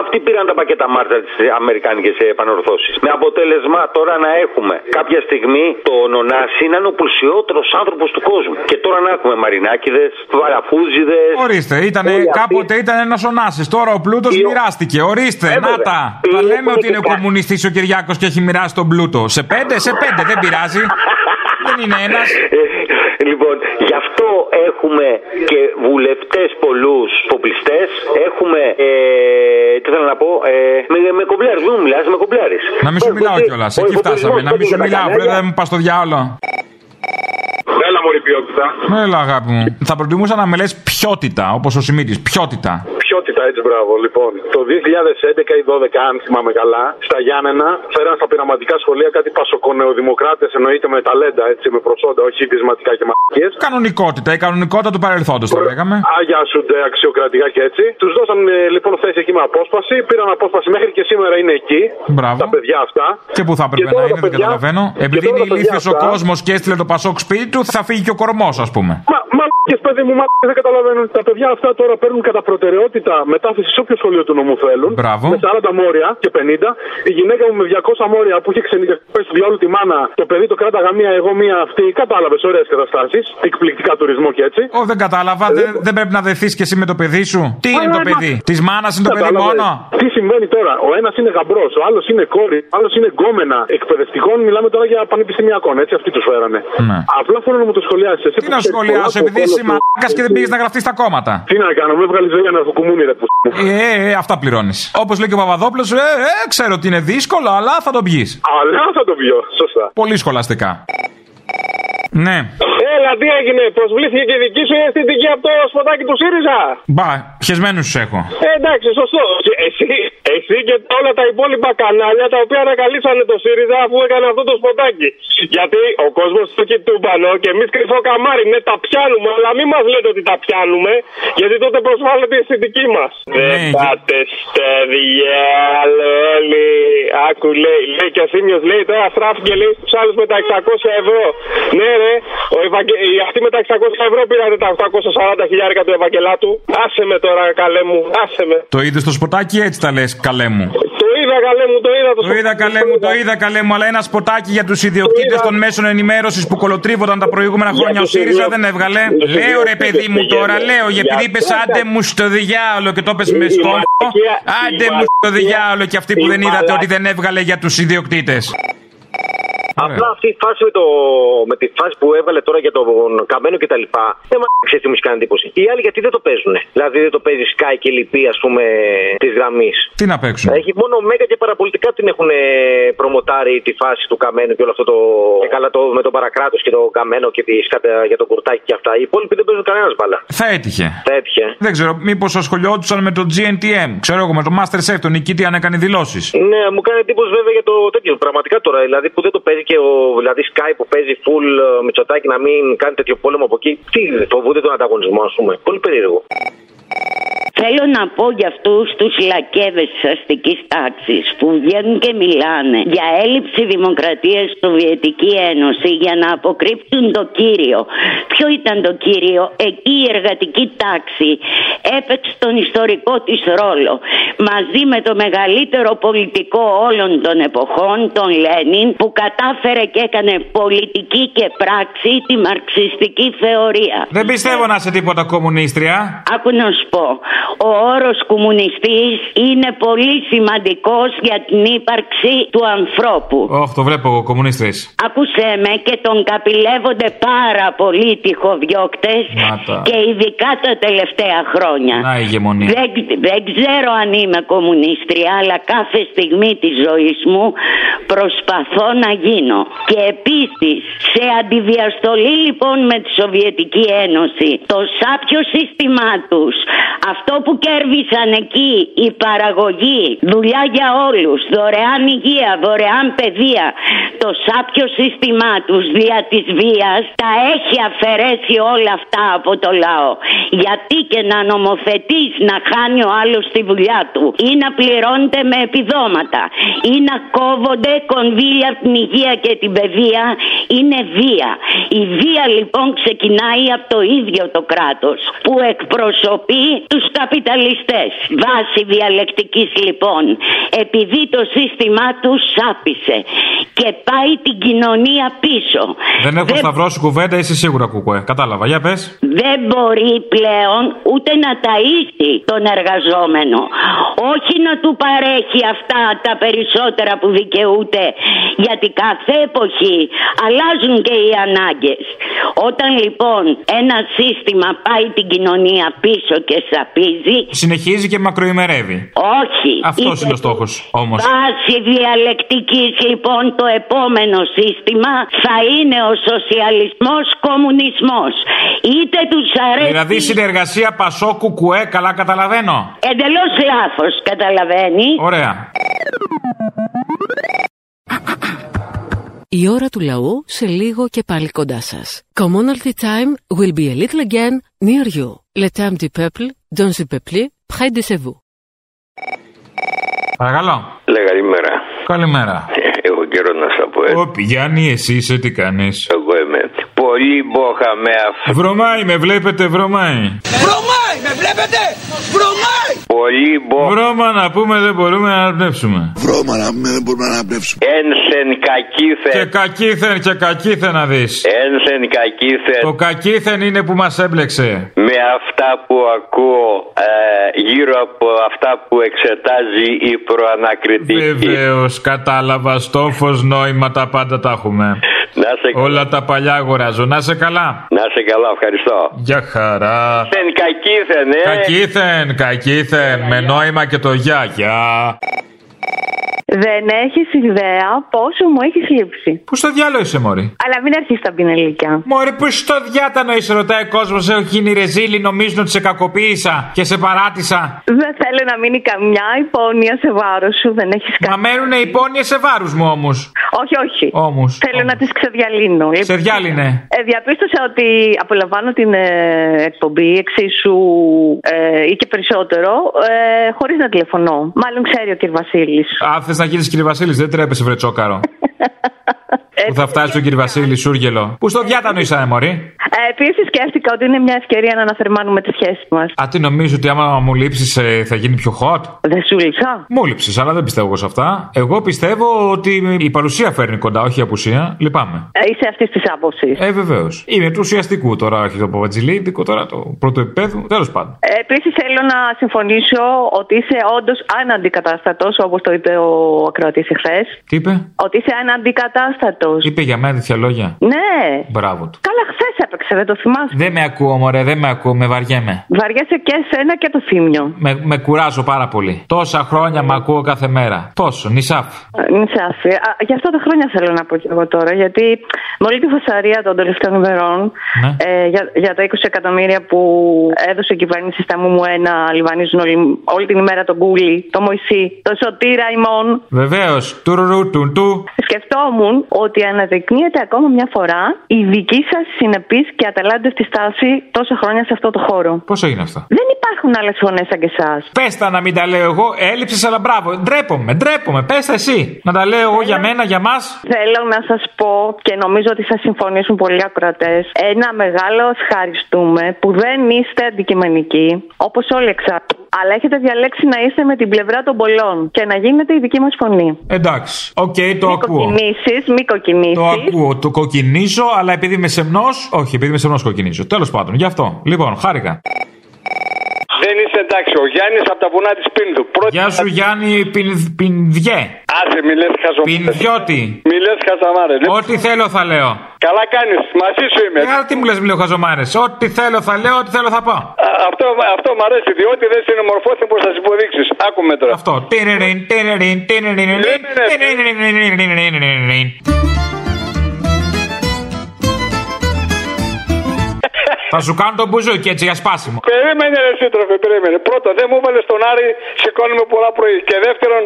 Αυτοί πήραν τα πακέτα Μάρσαλ στις αμερικάνικες επανορθώσεις. Με αποτέλεσμα τώρα να έχουμε κάποια στιγμή τον Ονάση να είναι ο πλουσιότερος άνθρωπος του κόσμου. Και τώρα να έχουμε Μαρινάκηδες, Βαραφούζιδες. Ορίστε, ήτανε, κάποτε ήταν ένας Ονάσης. Τώρα ο πλούτος Υιο... μοιράστηκε. Ορίστε, να τα. Θα λέμε ότι είναι κομμουνιστής ο Κυριάκος και έχει μοιράσει τον πλούτο. Σε πέντε, σε πέντε, δεν πειράζει. Δεν είναι ένας. Λοιπόν, γι' αυτό έχουμε και βουλευτές πολλούς φοπλιστές. Έχουμε, ε, τι θέλω να πω, ε, με, με κομπλάρεις, μην μου μιλάς, με κομπλάρεις. Να μην σου μιλάω κιόλας, εκεί φτάσαμε, να μην σου μιλάω, πρέπει να μου πας στο διάολο. Έλα μωρή ποιότητα. Έλα αγάπη μου. Θα προτιμούσα να με λες ποιότητα, όπως ο Σιμίτης, ποιότητα. Ποιότητα, έτσι μπράβο. Λοιπόν, το δύο χιλιάδες έντεκα ή δύο χιλιάδες δώδεκα, αν θυμάμαι καλά, στα Γιάννενα, φέραν στα πειραματικά σχολεία κάτι πασοκονεοδημοκράτες, εννοείται με ταλέντα, έτσι, με προσόντα, όχι δυσματικά και μαλακίες. Κανονικότητα, η κανονικότητα του παρελθόντος, το λέγαμε. Άγια σου, ντε, αξιοκρατικά και έτσι. Τους δώσαν λοιπόν θέση εκεί με απόσπαση, πήραν απόσπαση μέχρι και σήμερα είναι εκεί. Μπράβο. Τα παιδιά αυτά. Και που θα έπρεπε να είναι, δεν καταλαβαίνω. Επειδή είναι ηλίθιος ο κόσμος και έστειλε το Πασόκ σπίτι του, θα φύγει και ο κορμός, ας πούμε. Μα, μα... Και παιδί μου, μάλλον δεν καταλαβαίνουν. Τα παιδιά αυτά τώρα παίρνουν κατά προτεραιότητα μετάθεση σε όποιο σχολείο του νομού θέλουν. Μπράβο. Με σαράντα μόρια και πενήντα. Η γυναίκα μου με διακόσια μόρια που είχε ξενικευτεί για όλη τη μάνα. Το παιδί το κράταγα μία, εγώ μία αυτή. Κατάλαβε ωραίε καταστάσει. Εκπληκτικά τουρισμό και έτσι. Όχι, δεν κατάλαβα. Ε, δεν, δεν πρέπει να δεθεί και εσύ με το παιδί σου. Τι είναι το παιδί. Τη μάνα είναι το παιδί μόνο. Τι συμβαίνει τώρα. Ο ένα είναι γαμπρό, ο άλλο είναι κόρη, ο άλλο είναι γκόμενα εκπαιδευτικών. Μιλάμε τώρα για πανεπιστημιακών. Έτσι αυτοί του φέρανε. Ναι. Απλά θέλουν να το σχολιάσει. Τι να σχολιάσω επειδή μαλάκας και δεν πήγες να γραφτείς στα κόμματα. Τι να κάνω, με έβγαλε ζωή να κουμούνι, ρε που Ε, ε, αυτά πληρώνεις. Όπως λέει και ο Παπαδόπουλος, ε, ε, ξέρω ότι είναι δύσκολο, αλλά θα το πιείς. Αλλά θα το πιω, σωστά. Πολύ σχολαστικά. Ναι. Ε, Έλα, τι έγινε, προσβλήθηκε και η δική σου αισθητική από το σποτάκι του ΣΥΡΙΖΑ. Μπα, χεσμένους τους έχω. Ε, εντάξει, σωστό. Εσύ, εσύ και όλα τα υπόλοιπα κανάλια τα οποία ανακαλύψανε το ΣΥΡΙΖΑ αφού έκανε αυτό το σποτάκι. Γιατί ο κόσμος του κοιτούπανο και εμείς κρυφό καμάρι, ναι, τα πιάνουμε, αλλά μην μας λέτε ότι τα πιάνουμε, γιατί τότε προσβάλλεται η αισθητική μας. Ναι, δεν πάτε στεριάλο όλοι. Άκου, λέει, λέει και ο Θήμιος, λέει τώρα στράφηκε, λέει στους άλλους με τα εξακόσια ευρώ. Ναι, ρε, ο Ευαγγε... αυτοί με τα εξακόσια ευρώ πήρατε τα οκτακόσια σαράντα χιλιάρικα του Ευαγγελάτου. Άσε με τώρα, καλέ μου, άσε με. Το είδες το σποτάκι, έτσι τα λες, καλέ μου. Το είδα, καλέ μου, το είδα, το, το, είδα, καλέ μου, το είδα, καλέ μου, αλλά ένα σποτάκι για τους ιδιοκτήτες των μέσων ενημέρωσης που κολοτρίβονταν τα προηγούμενα χρόνια ο ΣΥΡΙΖΑ δεν έβγαλε. Λέω ρε παιδί μου τώρα, λέω, επειδή είπες άντε μου στο διάολο και το πες με στόχο, άντε μου στο διάολο και αυτοί που δεν είδατε ότι δεν έβγαλε για τους ιδιοκτήτες. Απλά αυτή η φάση με, το... με τη φάση που έβαλε τώρα για τον Καμένο και τα λοιπά, δεν μα ξέρει τι μου έχει κάνει εντύπωση. Οι άλλοι γιατί δεν το παίζουν. Δηλαδή δεν το παίζει Sky και λυπή, α πούμε, τη γραμμή. Τι να παίξουν. Έχει μόνο Μέγα και Παραπολιτικά την έχουν προμοτάρει τη φάση του Καμένου και όλο αυτό το. Ε, καλά, το με τον Παρακράτος και τον Καμένο και τη σκάτα για τον Κουρτάκι και αυτά. Οι υπόλοιποι δεν παίζουν κανένα μπαλά. Θα έτυχε. Θα έτυχε. Δεν ξέρω, μήπω ασχολιόντουσαν με το τζι εν τι εμ. Ξέρω εγώ με το MasterChef, τον νικητή αν έκανε δηλώσει. Ναι, μου κάνει εντύπωση βέβαια για το τέτοιο. Πραγματικά τώρα δηλαδή που δεν το παίζει. Και ο δηλαδή Sky που παίζει full uh, Μητσοτάκη να μην κάνει τέτοιο πόλεμο από εκεί. Τι φοβούνται τον ανταγωνισμό, ας πούμε. Πολύ περίεργο. Θέλω να πω για αυτούς τους λακεύες της αστικής τάξης που βγαίνουν και μιλάνε για έλλειψη δημοκρατίας στη Σοβιετική Ένωση για να αποκρύψουν το κύριο. Ποιο ήταν το κύριο? Εκεί η εργατική τάξη έπαιξε τον ιστορικό της ρόλο. Μαζί με το μεγαλύτερο πολιτικό όλων των εποχών, τον Λένιν, που κατάφερε και έκανε πολιτική και πράξη τη μαρξιστική θεωρία. Δεν πιστεύω να είσαι τίποτα κομμουνίστρια. Άκου να σου πω. Ο όρος κομμουνιστής είναι πολύ σημαντικός για την ύπαρξη του ανθρώπου. Όχι, το βλέπω εγώ, κομμουνιστής. Ακούσέ με, και τον καπηλεύονται πάρα πολλοί τυχοδιώκτες και ειδικά τα τελευταία χρόνια. Να, η ηγεμονία. Δεν, δεν ξέρω αν είμαι κομμουνίστρια, αλλά κάθε στιγμή της ζωής μου προσπαθώ να γίνω. Και επίσης, σε αντιδιαστολή λοιπόν με τη Σοβιετική Ένωση, το σάπιο σύστημά τους, αυτό που κέρδισαν εκεί, η παραγωγή, δουλειά για όλους, δωρεάν υγεία, δωρεάν παιδεία, το σάπιο σύστημά τους δια της βίας, τα έχει αφαιρέσει όλα αυτά από το λαό. Γιατί και να νομοθετείς να χάνει ο άλλος τη δουλειά του, ή να πληρώνεται με επιδόματα, ή να κόβονται κονδύλια από την υγεία και την παιδεία, είναι βία. Η βία λοιπόν ξεκινάει από το ίδιο το κράτος που εκπροσωπεί τους καπιταλιστές. Βάση διαλεκτικής λοιπόν, επειδή το σύστημά τους σάπισε και πάει την κοινωνία πίσω. Δεν έχω δεν... σταυρώσει κουβέντα, είσαι σίγουρα κουκουέ. Κατάλαβα, για πες. Δεν μπορεί πλέον ούτε να ταΐσει τον εργαζόμενο. Όχι να του παρέχει αυτά τα περισσότερα που δικαιούται, γιατί κάθε εποχή αλλάζουν και οι ανάγκες. Όταν λοιπόν ένα σύστημα πάει την κοινωνία πίσω και σαπίζει, συνεχίζει και μακροημερεύει. Όχι. Αυτός είναι ο στόχος όμως. Βάση διαλεκτικής λοιπόν το επόμενο σύστημα θα είναι ο σοσιαλισμός κομμουνισμός. Είτε τους αρέσει. Δηλαδή συνεργασία Πασό Κουκουέ, καλά καταλαβαίνω. Εντελώς λάθος, καταλαβαίνει. Ωραία. Η ώρα του λαού σε λίγο και πάλι κοντά σας. Commonalty time will be a little again near you. Le temps du peuple, dans le peuple, près de chez vous. Παρακαλώ. Λέγα, καλημέρα. Καλημέρα. Έχω καιρό να σα πω έτσι. Ω Γιάννη, εσύ είσαι, τι κάνεις? Εγώ είμαι. Πολύ μπόχα με αυτό. Βρωμάει, με βλέπετε, βρωμάει. Βρωμάει, με βλέπετε, βρωμάει. Πολύ μπόχα. Βρώμα να πούμε, δεν μπορούμε να αναπνεύσουμε. Βρώμα να πούμε, δεν μπορούμε να αναπνεύσουμε. Ένθεν κακήθεν. Και κακήθεν, και κακήθεν να δεις. Ένθεν κακήθεν. Το κακήθεν είναι που μας έμπλεξε. Με αυτά που ακούω ε, γύρω από αυτά που εξετάζει η προανακριτική. Βεβαίως, κατάλαβα, στόφος, νόημα, τα πάντα τα έχουμε. Να σε... Όλα τα παλιά αγοράζω. Να σε καλά. Να σε καλά, ευχαριστώ. Για χαρά. Κακήθεν, κακήθεν, ε. Κακήθεν, κακήθεν. Με νόημα και το γεια, γεια. Δεν έχεις ιδέα πόσο μου έχεις λείψει. Πού στο διάλογο είσαι, μωρή. Αλλά μην αρχίσεις τα πινελίκια. Μωρή, πού στο διάτανο είσαι, ρωτάει ο κόσμος. Έχουν οι ρεζίλοι, νομίζουν ότι σε κακοποίησα και σε παράτησα. Δεν θέλω να μείνει καμιά υπόνοια σε βάρος σου, δεν έχεις κάνει. Μα μέρουνε υπόνοια σε βάρους μου όμως. Όχι, όχι. Όμως, θέλω όμως να τις ξεδιαλύνω. Σε διάλυνε. Ε, διαπίστωσα ότι απολαμβάνω την ε, εκπομπή εξίσου ε, ή και περισσότερο ε, χωρίς να τηλεφωνώ. Μάλλον ξέρει ο κ. Βασίλης. Α, θες να γίνεις κ. Βασίλης, δεν τρέπεσαι, βρε τσόκαρο. Που θα φτάσει στον κύριο Βασίλη Σούργελο. Πού στο διάτανο ήσανε, μωρή. Επίσης σκέφτηκα ότι είναι μια ευκαιρία να αναθερμάνουμε τη σχέση μας. Α, τι νομίζω ότι άμα μου λείψεις ε, θα γίνει πιο hot. Δεν σου λείψα. Μου λείψεις, αλλά δεν πιστεύω εγώ σε αυτά. Εγώ πιστεύω ότι η παρουσία φέρνει κοντά, όχι η απουσία. Λυπάμαι. Ε, είσαι αυτή τη άποψη. Ε, βεβαίως. Είναι του ουσιαστικού τώρα, όχι το παπατζηλίδικο, τώρα το πρώτο επίπεδο. Τέλος πάντων. Ε, επίσης θέλω να συμφωνήσω ότι είσαι όντως αναντικατάστατος, όπως το είπε ο ακροατής εχθές. Τι είπε? Ότι είσαι αναντικατάστατος. Είπε για μένα τέτοια λόγια. Ναι. Μπράβο του. Καλά, χθες έπαιξε, δεν το θυμάσαι. Δεν με ακούω, μωρέ, δεν με ακούω, με βαριέμαι. Βαριέσαι και εσένα και το θύμιο. Με, με κουράζω πάρα πολύ. Τόσα χρόνια mm. με ακούω κάθε μέρα. Πόσο, νησάφι. Νησάφι. Α, γι' αυτό τα χρόνια θέλω να πω και εγώ τώρα. Γιατί με όλη τη φασαρία των τελευταίων ημερών ναι. ε, για, για τα είκοσι εκατομμύρια που έδωσε η κυβέρνηση στα μου μου ένα, λιβανίζουν όλη, όλη την ημέρα τον Κούλι, τον Μωυσή, τον Σωτήρα ημών. Βεβαίως. Τουρουρου, τουν, του. Σκεφτόμουν ότι αναδεικνύεται ακόμα μια φορά η δική σας συνεπής και αταλάντευτη στάση τόσα χρόνια σε αυτό το χώρο. Πώς έγινε αυτό? Δεν υπάρχουν άλλες φωνές σαν και εσάς. Πες τα να μην τα λέω εγώ, έλειψες, αλλά μπράβο. Ντρέπομαι, ντρέπομαι. Πες τα εσύ. Να τα λέω εγώ θέλω... για μένα, για μας. Θέλω να σας πω και νομίζω ότι θα συμφωνήσουν πολλοί ακροατές. Ένα μεγάλο ευχαριστούμε που δεν είστε αντικειμενικοί, όπως όλοι εξάλλου. Αλλά έχετε διαλέξει να είστε με την πλευρά των πολλών και να γίνετε η δική μας φωνή. Εντάξει, οκ, okay, το μη ακούω. Κοκκινήσεις, μη κοκκινήσεις. Το ακούω, το κοκκινίζω, αλλά επειδή είμαι σεμνός, όχι, επειδή είμαι σεμνός κοκκινίζω. Τέλος πάντων, γι' αυτό. Λοιπόν, χάρηκα. Δεν είσαι εντάξει, ο Γιάννης από τα βουνά της Πίνδου. Πρώτη γεια σου, θα... Γιάννη πιν, Πινδιέ. Άσε, μη λες χαζομάρες. Πινδιώτη. Μη λες χαζομάρες. Ό,τι θέλω θα λέω. Καλά κάνεις, μαζί σου είμαι. Καλά, τι μου λες, μη λέω χαζομάρες. Ό,τι θέλω θα λέω, ό,τι θέλω θα πω. Α, αυτό, αυτό μ' αρέσει, διότι δεν συνομορφώθη πως θα συμποδείξεις. Άκουμε τώρα. Αυτό. Τινιριν, τινιριν, τινιριν, τινιριν. Θα σου κάνω τον μπουζούκι έτσι για σπάσιμο. Περίμενε, ρε σύντροφε, περίμενε. Πρώτον, δεν μου έβαλε τον Άρη, σηκώνουμε πολλά πρωί. Και δεύτερον,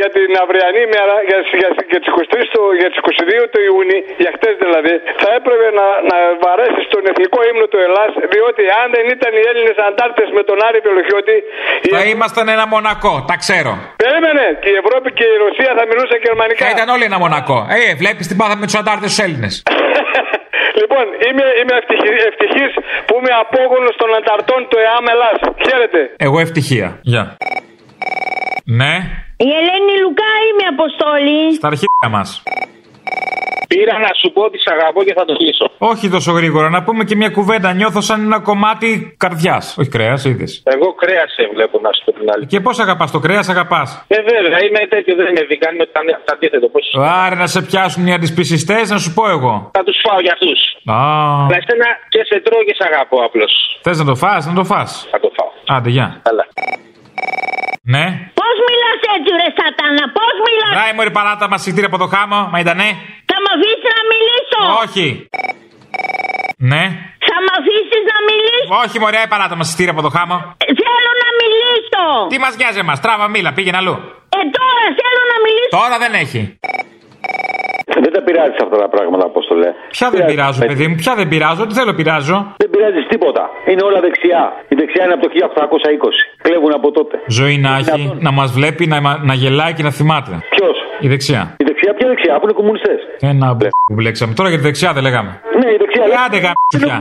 για την αυριανή μέρα, για, για, για τις είκοσι τρεις, για τις είκοσι δύο του Ιούνιου, για χτες δηλαδή, θα έπρεπε να, να βαρέσει τον εθνικό ύμνο του Ελλάς, διότι αν δεν ήταν οι Έλληνες αντάρτες με τον Άρη Πελοχιώτη. Θα η... ήμασταν ένα Μονακό, τα ξέρω. Περίμενε, και η Ευρώπη και η Ρωσία θα μιλούσαν γερμανικά. Θα ήταν όλοι ένα Μονακό. Ε, βλέπει την πάθαμε με του αντάρτες του Έλληνες. Λοιπόν, είμαι, είμαι ευτυχής που είμαι απόγονος των ανταρτών του ΕΑΜ Ελλάς. Χαίρετε. Εγώ ευτυχία. Γεια. Ναι. Η Ελένη Λουκά είμαι, Αποστόλη. Στα αρχίδια μας. Πήρα να σου πω ότι σ' αγαπώ και θα το κλείσω. Όχι τόσο γρήγορα, να πούμε και μια κουβέντα. Νιώθω σαν ένα κομμάτι καρδιάς. Όχι κρέας, είδες. Εγώ κρέας σε βλέπω, να σου πω την άλλη. Και πώς αγαπάς το κρέας, αγαπάς. Ε, βέβαια, είμαι τέτοιο, δεν είναι δικά μου, είναι αντίθετο. Άρα να σε πιάσουν οι αντισπισιστές, να σου πω εγώ. Θα τους φάω για αυτούς. Oh. Αλλά εσένα και σε τρώω και σ' αγαπώ απλώς. Θες να το φας, να το φας. Θα το φάω. Άντε, γεια. Καλά. Ναι. Πώς μιλάς έτσι, ρε Σατάνα, πώς μιλάς. Ράι, μωρή παράτα μας, συγχτήρια από το χάμο, μα ήτανε. Θα μ' αφήσεις να μιλήσω. Όχι. Ναι. Θα μ' αφήσεις να μιλήσω. Όχι, μωρέ, παράτα μας, συγχτήρια από το χάμο. Ε, θέλω να μιλήσω. Τι μας νοιάζει εμάς, τράβα, μίλα, πήγαινε αλλού. Ε, τώρα θέλω να μιλήσω. Τώρα δεν έχει. Δεν τα πειράζει αυτά τα πράγματα, Απόστολε. Ποια δεν πειράζω, παιδί μου, ποια δεν πειράζω, τι θέλω πειράζω. Δεν πειράζει τίποτα. Είναι όλα δεξιά. Η δεξιά είναι από το χίλια οκτακόσια είκοσι. Κλέβουν από τότε. Ζωή να έχει, να μας βλέπει, να, να γελάει και να θυμάται. Ποιος? Η δεξιά. Η δεξιά, ποια δεξιά, που είναι κομμουνιστές. Ένα μπλε που μπλέξαμε. Τώρα για τη δεξιά δεν λέγαμε. Ναι, η δεξιά. Άντε γάμισου πια.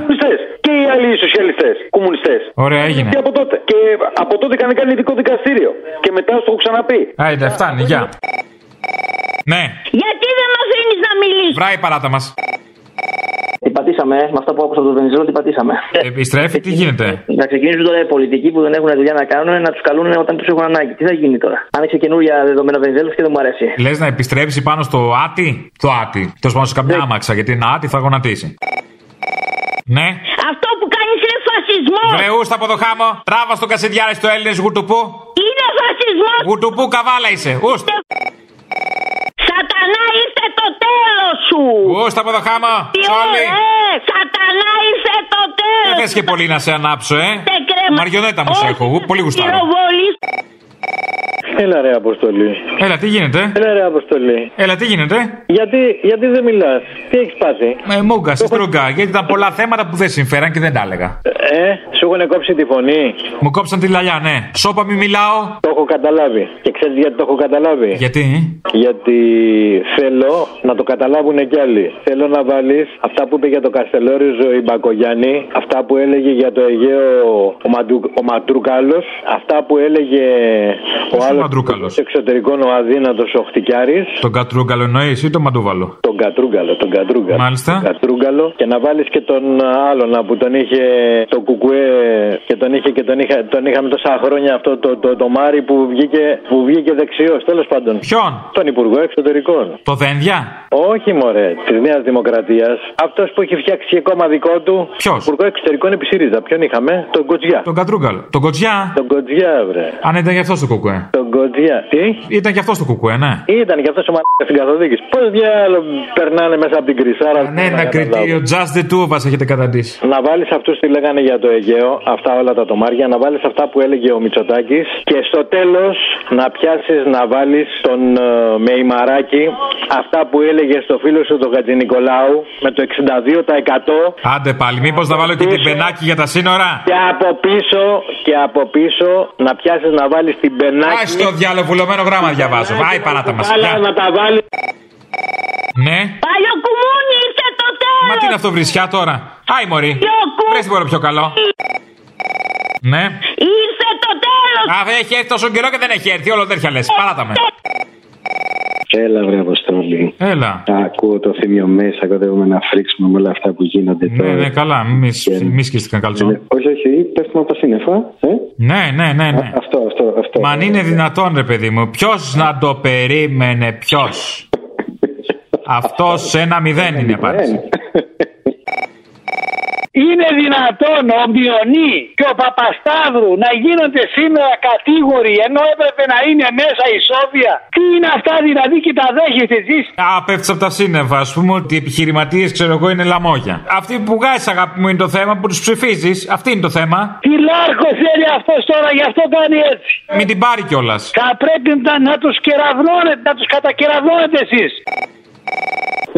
Και οι άλλοι οι σοσιαλιστές, κομμουνιστές. Ωραία, έγινε. Και από τότε. Και από τότε είχαν κάνει ειδικό δικαστήριο. Και μετά το έχω ξαναπεί. Άιντε, φτάνει, γεια. Ναι. Γιατί δεν μας δίνεις να μιλήσεις. Βράει παράτα μας. Την πατήσαμε, με αυτά που άκουσα από τον Βενιζέλο, την πατήσαμε. Επιστρέφει, τι γίνεται. Να ξεκινήσουν τώρα οι πολιτικοί που δεν έχουν δουλειά να κάνουν να τους καλούν όταν τους έχουν ανάγκη. Τι θα γίνει τώρα. Άνοιξε καινούργια δεδομένα Βενιζέλο και δεν μου αρέσει. Λες να επιστρέψει πάνω στο άτι. Το άτι. Τέλος πάντων σε καμιά άμαξα, γιατί ένα άτι θα γονατίσει. Ναι. Αυτό που κάνεις είναι φασισμό. Βρεούστα από το χάμο. Τράβα στο κασιδιάρι στο Έλληνες γουτουπού. Είναι φασισμό. Γουτουπού καβάλα είσαι. Ούστα. Ου, στα ποδοχάμα, Τσόλι. Ε, σατανά είσαι το τέλος. Δεν θες και πολύ να σε ανάψω, ε. Μαριονέτα μου σε έχω, πολύ γουστάρω. Έλα ρε Αποστολή. Έλα τι γίνεται. Έλα ρε Αποστολή. Έλα τι γίνεται. Γιατί, γιατί δεν μιλάς. Τι έχεις πάθει. Με μούγκα, σε στρούγκα. Γιατί ήταν πολλά θέματα που δεν συμφέραν και δεν τα έλεγα. Ε, σου έχουν κόψει τη φωνή. Μου κόψαν τη λαλιά, ναι. Σώπα μη μιλάω. Το έχω καταλάβει. Και ξέρεις γιατί το έχω καταλάβει. Γιατί. Γιατί θέλω να το καταλάβουν κι άλλοι. Θέλω να βάλεις αυτά που είπε για το Καστελόριζο η Μπακογιάννη. Αυτά που έλεγε για το Αιγαίο ο, Μαντου, ο Ματρούκαλος. Αυτά που έλεγε ο άλλος. Εξωτερικό εξωτερικών ο αδύνατος ο Χτικιάρης. Τον Κατρούγκαλο εννοείς ή τον Μαντούβαλο. Τον Κατρούγκαλο, τον Κατρούγκαλο. Μάλιστα. Τον Κατρούγκαλο. Και να βάλεις και τον άλλον που τον είχε το Κουκουέ και τον είχε και τον, είχα, τον είχαμε τόσα χρόνια αυτό το, το, το, το Μάρι που βγήκε, που βγήκε δεξιός. Τέλος πάντων. Ποιον? Τον Υπουργό Εξωτερικών. Το Δένδια. Όχι μωρέ, της Νέας Δημοκρατίας. Αυτός που έχει φτιάξει και κόμμα δικό του. Ποιος? Υπουργό Εξωτερικών επί ΣΥΡΙΖΑ. Ποιον είχαμε? Τον Κοτζιά. Τον Κατρούγκαλο. Τον Κοτζιά. Τον Κοτζιά, βρε. Αν ήταν γι' αυτό το Κουκουέ. Τον Κοτζιά. Τι? Ήταν κι αυτό το κουκουέ, ναι. Ήταν κι αυτό ο μαλάκα στην καθοδήγηση. Πώ διάλογο περνάνε μέσα από την κρυσάρα. Κανένα κριτήριο, just the two of us έχετε καταντήσει. Να βάλει αυτού τι λέγανε για το Αιγαίο, αυτά όλα τα τομάρια, να βάλει αυτά που έλεγε ο Μητσοτάκης και στο τέλο να πιάσει να βάλει τον ε, Μεϊμαράκη αυτά που έλεγε στο φίλο σου τον Χατζη Νικολάου με το εξήντα δύο τοις εκατό. Άντε πάλι, μήπω να βάλω πίσω, και την πενάκι για τα σύνορα. Και από πίσω, και από πίσω να πιάσει να βάλει την πενάκι. Άχι το διαλοβουλωμένο γράμμα διαβάζω. Άι παράτα μας. Ναι. Παλιό κουμούνι είστε το τέλος. Μα τι είναι αυτό βρισιά τώρα. Άι μωρί. Βρες μπορώ πιο καλό. Ναι. Είστε το τέλος. Α, δεν έχει έρθει τόσο καιρό και δεν έχει έρθει. Όλο τέτοια λες. Παράτα με. Έλα, βρε Αποστόλη. Έλα. Τα ακούω το θύμιο μέσα. Κοντεύουμε να φρίξουμε με όλα αυτά που γίνονται τώρα. Ναι, ναι, καλά. Μη και... σκίστηκαν καλτσό. Ναι, όχι, όχι. Πέφτουμε από τα σύννεφα. Ε? Ναι, ναι, ναι. ναι. Α, αυτό, αυτό, αυτό. Μα αν είναι δυνατόν, ρε παιδί μου, ποιο να το περίμενε, ποιο. Αυτό ένα μηδέν είναι πάντως. Είναι δυνατόν ο Μιόνι και ο Παπαστάβρου να γίνονται σήμερα κατήγοροι ενώ έπρεπε να είναι μέσα ισόβια. Τι είναι αυτά δηλαδή και τα δέχεστε εσείς. Απέφτεις από τα σύννεφα, ας πούμε, ότι οι επιχειρηματίες, ξέρω εγώ, είναι λαμόγια. Αυτοί που βγάζεις, αγάπη μου, είναι το θέμα που τους ψηφίζεις. Αυτή είναι το θέμα. Τι λάρκο θέλει αυτός τώρα, γι' αυτό κάνει έτσι. Μην την πάρει κιόλας. Θα πρέπει να, να τους κεραυνώνετε, να τους κατακεραυνώνετε εσείς.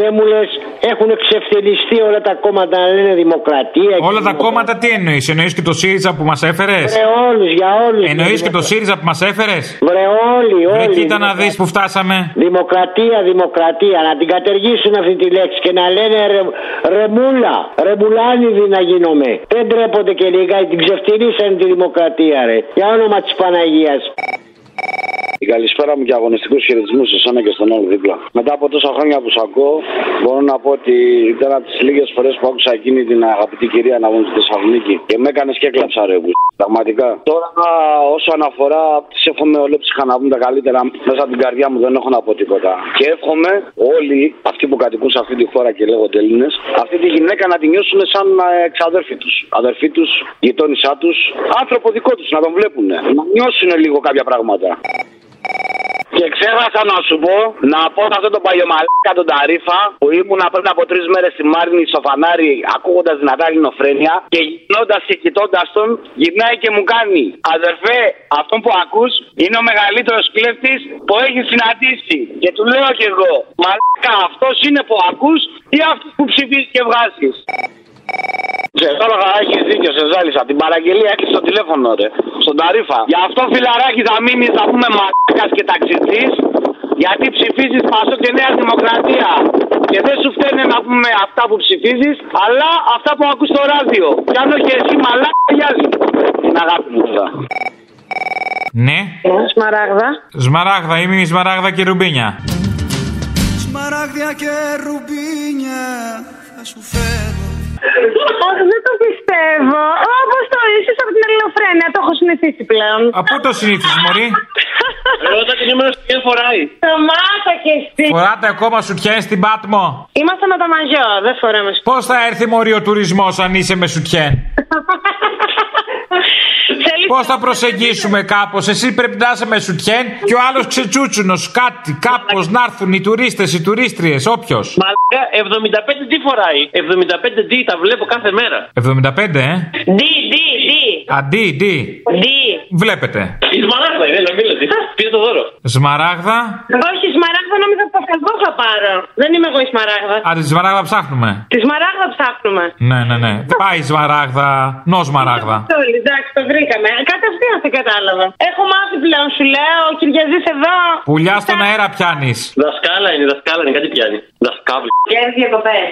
Δεν μου λες, έχουν ξεφτελιστεί όλα τα κόμματα να λένε δημοκρατία. Όλα τα κόμματα τι εννοείς, εννοείς και το ΣΥΡΙΖΑ που μας έφερες. Βρε όλους, για όλους. Εννοείς και το ΣΥΡΙΖΑ που μας έφερες. Βρε όλοι, όλοι. Βρε κοίτα να δεις που φτάσαμε. Δημοκρατία, δημοκρατία, να την κατεργήσουν αυτή τη λέξη και να λένε ρε, ρεμούλα, ρεμπουλάνιδη να γίνομαι. Δεν τρέπονται και λίγα, την ξεφτελίσανε τη δημοκρατία ρε, για όνομα της Παναγίας. Η καλησπέρα μου και αγωνιστικούς χαιρετισμούς σε εσένα και στον άλλο δίπλα. Μετά από τόσα χρόνια που σ' ακούω, μπορώ να πω ότι ήταν από τις λίγες φορές που άκουσα εκείνη την αγαπητή κυρία να βγουν στη Θεσσαλονίκη. Και με έκανες και έκλαψα ρε που. Πραγματικά. Τώρα, όσο αναφορά, τις εύχομαι όλο ψυχα να βγουν τα καλύτερα. Μέσα από την καρδιά μου δεν έχω να πω τίποτα. Και εύχομαι όλοι αυτοί που κατοικούν σε αυτή τη χώρα και λέγονται Έλληνες, αυτή τη γυναίκα να τη νιώσουν σαν εξαδέρφη τους. Αδερφή τους, γειτόνισά τους, άνθρωπο δικό τους, να τον βλέπουν. Να νιώσουν λίγο κάποια πράγματα. Και ξέχασα να σου πω, να πω σε αυτόν τον παλιομαλάκα τον Ταρίφα που ήμουν πριν από τρεις μέρες στη Μάρνη στο φανάρι ακούγοντας δυνατά Ελληνοφρένεια και γυρνώντας και κοιτώντας τον, γυρνάει και μου κάνει: αδερφέ, αυτόν που ακούς είναι ο μεγαλύτερος κλέφτης που έχει συναντήσει. Και του λέω κι εγώ: μαλάκα, αυτός είναι που ακούς ή αυτός που ψηφίζεις και βγάζεις. Σε τώρα έχει δίκιο, σε ζάλισα. Την παραγγελία έκλεισε το τηλέφωνο, ρε. Στον Ταρίφα. Γι' αυτό φιλαράκι θα μείνει, θα πούμε μαλάκα και ταξιτή. Γιατί ψηφίζει Πασό και Νέα Δημοκρατία. Και δεν σου φταίνε να πούμε αυτά που ψηφίζει, αλλά αυτά που ακούς στο ράδιο. Κι αν όχι εσύ μαλάκα, γιάζει. Την αγάπη μου τώρα. Ναι. Σμαράγδα. Σμαράγδα, είμαι η Σμαράγδα και Ρουμπίνια. Σμαράγδια και Ρουμπίνια, θα σου φέρω. Όχι, δεν το πιστεύω. Ω, Αποστόλη, είσαι από την Ελληνοφρένεια. Το έχω συνηθίσει πλέον. Από το συνηθίζεις, μωρή. Ρώτα και νούμερο σου ποια φοράει. Σταμάτα και εσύ. Φοράτε ακόμα σουτιέν στην Πάτμο. Είμαστε με τα μαγιό, δεν φορέμε σουτιέν. Πώς θα έρθει, μωρή, ο τουρισμός αν είσαι με σουτιέν. Θέλει Πώς θα προσεγγίσουμε κάπως? Εσύ πρέπει να είσαι με σουτιέν και ο άλλος ξετσούτσουνος. Κάτι, κάπως να έρθουν οι τουρίστες, οι τουρίστριες, όποιος. Μαλάκα, εβδομήντα πέντε τι φοράει. εβδομήντα πέντε τι, τα βλέπω κάθε μέρα. εβδομήντα πέντε, ε. Δι, δι, δι. Α, δι, δι. Δι. Βλέπετε. Η σμαράγδα είναι, να μίλετε. Πήρε το δώρο. Σμαράγδα. Όχι, σμαράγδα νόμιζα από πασκαλικό θα πάρω. Δεν είμαι εγώ η σμαράγδα. Α, τη σμαράγδα ψάχνουμε. Τη σμαράγδα ψάχνουμε. Ναι, ναι, ναι. Δεν πάει σμαράγδα, νο σμαράγδα. Εντάξει, το βρήκαμε. Κατευθείαν σε κατάλαβα. Έχω μάθει πλέον, σου λέω, ο Κυριαζής εδώ. Πουλιά στον αέρα πιάνει. Δασκάλα είναι, δασκάλα είναι, κάτι πιάνει. Δασκάβλη.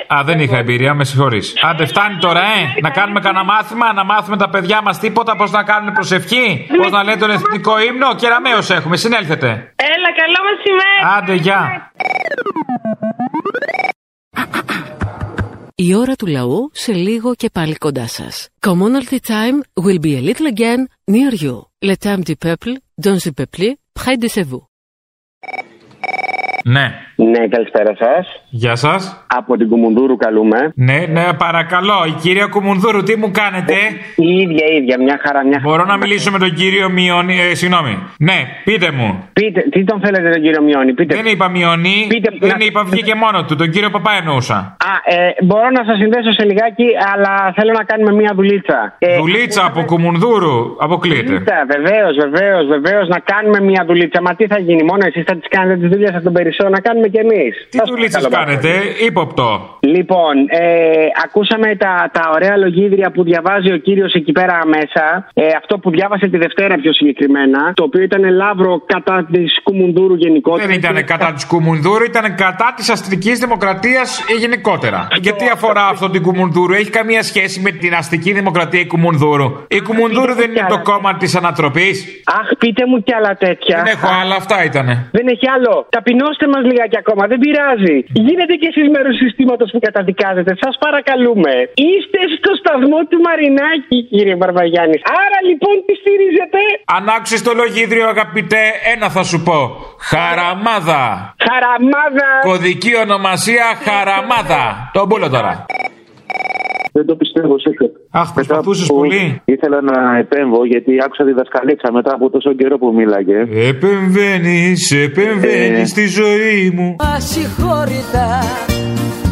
Α, δεν είχα εμπειρία, με συγχωρείς. Άντε, φτάνει τώρα, ε! Να κάνουμε κανένα μάθημα, να μάθουμε τα παιδιά μας τίποτα, πώς να κάνουν προσευχή, πώς να λένε τον εθνικό ύμνο. Κεραμέως έχουμε, συνέλθετε. Έλα, καλό μεσημέρι. Άντε, γεια. Η ώρα του λαού σε λίγο και πάλι κοντά σας. Commonalty time will be a little again near you. Le temps du peuple, dans le peuple, près de vous. Ναι. Ναι, καλησπέρα σας. Γεια σας. Από την Κουμουνδούρου καλούμε. Ναι, ναι, παρακαλώ. Η κυρία Κουμουνδούρου, τι μου κάνετε? Η ίδια, ίδια, μια χαρά, μια χαρά. Μπορώ να μιλήσω με τον κύριο Μιόνι, ε, συγγνώμη. Ναι, πείτε μου. Πείτε, τι τον θέλετε τον κύριο Μιόνι, πείτε. Δεν είπα Μιόνι, πείτε, δεν να... είπα, βγήκε μόνο του, τον κύριο Παπά εννοούσα. Α, ε, μπορώ να σας συνδέσω σε λιγάκι, αλλά θέλω να κάνουμε μια δουλίτσα. Ε, δουλίτσα ε, από θα... Κουμουνδούρου, αποκλείεται. Βεβαίως, βεβαίως, βεβαίως, να κάνουμε μια δουλίτσα. Μα τι θα γίνει, μόνο εσείς θα τις κάνετε τις δουλειές από τον περισσότερο. Να κάνουμε κι εμείς. Τι δουλίτσες κάνετε, ύποπτο. Λοιπόν, ε, ακούσαμε τα, τα ωραία λογίδρια που διαβάζει ο κύριος εκεί πέρα μέσα. Ε, αυτό που διάβασε τη Δευτέρα πιο συγκεκριμένα. Το οποίο ήταν λαύρο κατά της Κουμουνδούρου γενικότερα. Δεν ήταν κατά της Κουμουνδούρου, ήταν κατά της αστικής δημοκρατίας γενικότερα. Το... Γιατί αφορά αυτό την Κουμουνδούρου, έχει καμία σχέση με την αστική δημοκρατία η Κουμουνδούρου? Η Κουμουνδούρου δεν είναι το κόμμα της ανατροπής. Αχ, πείτε μου κι άλλα τέτοια. Δεν έχω άλλα, αυτά ήτανε. Δεν έχει άλλο. Ταπεινώστε μας λιγάκι ακόμα, δεν πειράζει. Γίνετε κι εσείς μέρος του συστήματος που καταδικάζετε. Σας παρακαλούμε. Είστε στο σταθμό του Μαρινάκη, κύριε Μπαρμπαγιάννη. Άρα λοιπόν τι στηρίζετε? Αν άκουσες το λογίδριο, αγαπητέ, ένα θα σου πω. Χαραμάδα. Χαραμάδα. Κωδική ονομασία Χαραμάδα. Τον πούλο τώρα. Δεν το πιστεύω, σίγουρα. Αχ, προσπαθούσες πολύ. Ήθελα να επέμβω γιατί άκουσα τη διδασκαλίτσα μετά από τόσο καιρό που μίλαγε. Επεμβαίνεις, επεμβαίνεις ε... στη ζωή μου. Ασυγχώρητα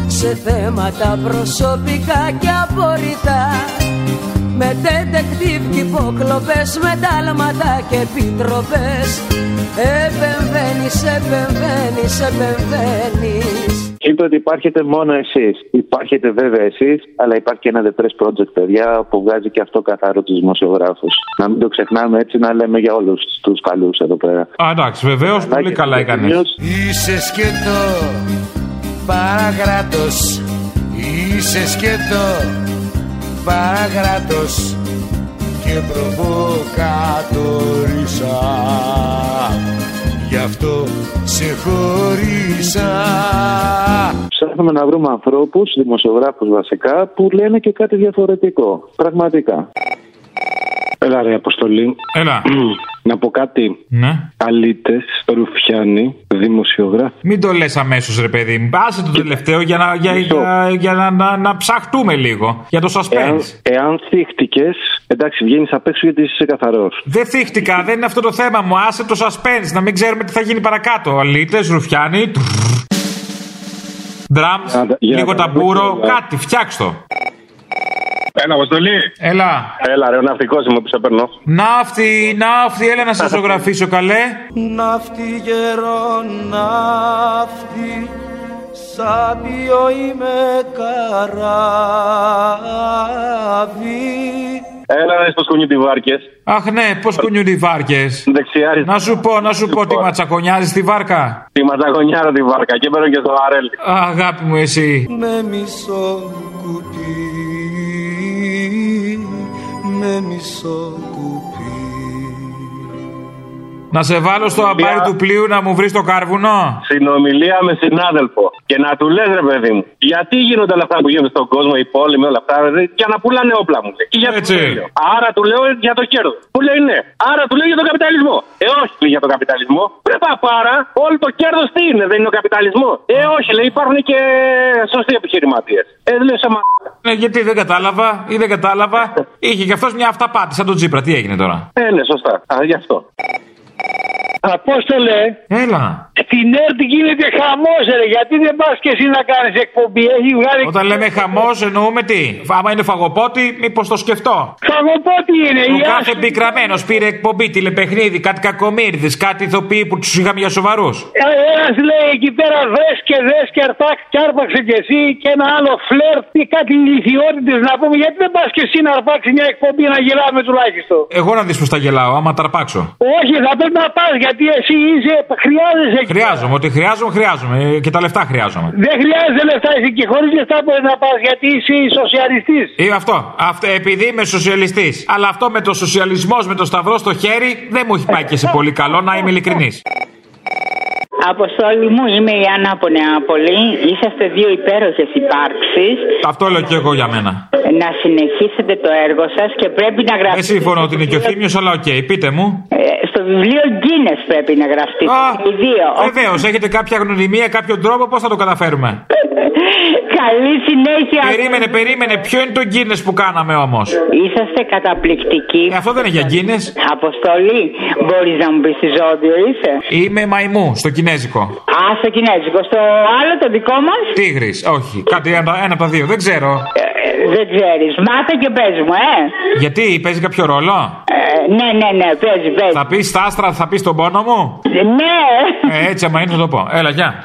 σε θέματα προσωπικά και απόρριτα. Με detective και υποκλοπές, με τάλματα και επιτροπές. Επεμβαίνεις, επεμβαίνεις, επεμβαίνεις. Είπε ότι υπάρχετε μόνο εσείς. Υπάρχετε βέβαια εσείς, αλλά υπάρχει και ένα The Press Project, παιδιά, που βγάζει και αυτό καθαρό τους δημοσιογράφους. Να μην το ξεχνάμε, έτσι να λέμε για όλους τους καλούς εδώ πέρα. Α, εντάξει, βεβαίως, πολύ καλά έκανε. Είσαι σκέτο, παραγράτος. Είσαι σκέτο, παραγράτος. Και προβοκατορίσα. Γι' αυτό σε χωρίσα. Ψάχνουμε να βρούμε ανθρώπους, δημοσιογράφους βασικά, που λένε και κάτι διαφορετικό. Πραγματικά. Έλα ρε Αποστολή. Έλα. Να πω κάτι. Ναι. Αλίτες, ρουφιάνοι, δημοσιογράφοι. Μην το λες αμέσως ρε παιδί μου. Άσε το τελευταίο για να, για, για, για να, να, να ψαχτούμε λίγο. Για το suspense. Εάν θύχτηκες, εντάξει βγαίνεις απ' έξω γιατί είσαι καθαρός. Δεν θύχτηκα, δεν είναι αυτό το θέμα μου. Άσε το suspense, να μην ξέρουμε τι θα γίνει παρακάτω. Αλίτες, ρουφιάνοι, drums, λίγο ταμπούρο, κάτι, φτιάξτε το. Ένα Αποστολή. Έλα. Έλα ρε, ο ναυτικός είμαι που σε παίρνω. Ναύτη, ναύτη, έλα να σας ζωγραφίσω καλέ. Ναύτη γερό, ναύτη, σάπιο είμαι καράβι. Έλα να δεις πως κουνιούνται οι βάρκες. Αχ ναι, πως κουνιούνται οι βάρκες. Δεξιάρι. Να σου πω, να σου πω τι ματσακονιάζεις τη βάρκα. Τι ματσακονιάζω τη βάρκα και παίρνω και στο αρέλ. Αγάπη μου εσύ. Με μισό κουτί. Με μισό κουπί. Να σε βάλω στο αμπάρι του πλοίου να μου βρεις το κάρβουνο. Συνομιλία με συνάδελφο. Και να του λες, ρε παιδί μου, γιατί γίνονται όλα αυτά που γίνονται στον κόσμο, η πόλη με όλα αυτά, για να πουλάνε όπλα μου. Για έτσι. Το άρα του λέω για το κέρδος. Που λέει ναι. Άρα του λέω για τον καπιταλισμό. Ε, όχι λέει για τον καπιταλισμό. Πρέπει να πάρω όλο το κέρδος τι είναι, δεν είναι ο καπιταλισμό. Ε, όχι λέει, υπάρχουν και σωστοί επιχειρηματίες. Ε, λέω σε μα. Ναι, γιατί δεν κατάλαβα ή δεν κατάλαβα. Είχε κι αυτό μια αυταπάτη σαν τον Τζίπρα. Τι έγινε τώρα. Ε, ναι, σωστά. Α, γι' αυτό. Απόστολε, έλα. Στην ΕΡΤ γίνεται χαμός, ρε, γιατί δεν πας και εσύ να κάνεις εκπομπή, έχει βγάλει... Όταν λέμε χαμός εννοούμε τι, άμα είναι φαγοπότη, μήπως το σκεφτώ. Φαγοπότη είναι, η Άσπη. Ο κάθε πικραμένος πήρε εκπομπή, τηλεπαιχνίδι, κάτι κακομύρδες, κάτι ηθοποιοί που τους είχαμε για σοβαρούς. Ένας λέει εκεί πέρα δες και δες και αρτάξ και άρπαξε και εσύ και ένα άλλο φλερτ ή κάτι ηλικιότητες να πούμε, γιατί δεν πας και εσύ να αρπάξει μια εκπομπή να γελάμε τουλάχιστον. Εγώ να δεις πως τα γελάω, άμα τα αρπάξω. Όχι, θα πρέπει να πας, γιατί εσύ είσαι, χρειάζεσαι. Χρειάζομαι, ότι χρειάζομαι, χρειάζομαι. Και τα λεφτά χρειάζομαι. Δεν χρειάζεται λεφτά, εσύ και χωρίς λεφτά μπορεί να πας, γιατί είσαι σοσιαλιστής. Είμαι αυτό. αυτό. Επειδή είμαι σοσιαλιστής. Αλλά αυτό με το σοσιαλισμό, με το σταυρό στο χέρι, δεν μου έχει πάει και σε πολύ καλό, να είμαι ειλικρινής. Αποστόλη μου, είμαι η Άννα από Νεάπολη. Είσαστε δύο υπέροχες υπάρξεις. Αυτό λέω και εγώ για μένα. Να συνεχίσετε το έργο σας και πρέπει να γραφτείτε. Δεν συμφωνώ ότι είναι και ο Θήμιος, αλλά οκ, okay, πείτε μου. Ε, στο βιβλίο Γκίνες πρέπει να γραφτείτε. Βεβαίως, έχετε κάποια γνωριμία, κάποιον τρόπο, πώς θα το καταφέρουμε. Καλή συνέχεια. Περίμενε, περίμενε. Ποιο είναι το Γκίνες που κάναμε όμως. Είσαστε καταπληκτικοί. Ε, αυτό δεν είναι για Γκίνες. Αποστολή, μπορείς να μου πεις τι ζώδιο είσαι. Είμαι μαϊμού, στο κινέζικο. Α, στο κινέζικο. Στο άλλο, το δικό μας. Τίγρης, όχι. Κάτι ένα, ένα από τα δύο, δεν ξέρω. Ε, δεν ξέρεις. Μάθε και πες μου, ε. Γιατί, παίζει κάποιο ρόλο. Ε, ναι, ναι, ναι, παίζει, παίζει. Θα πεις τα άστρα, θα πεις τον πόνο μου. Ε, ναι. Ε, έτσι, αμα είναι θα το πω. Έλα, γεια.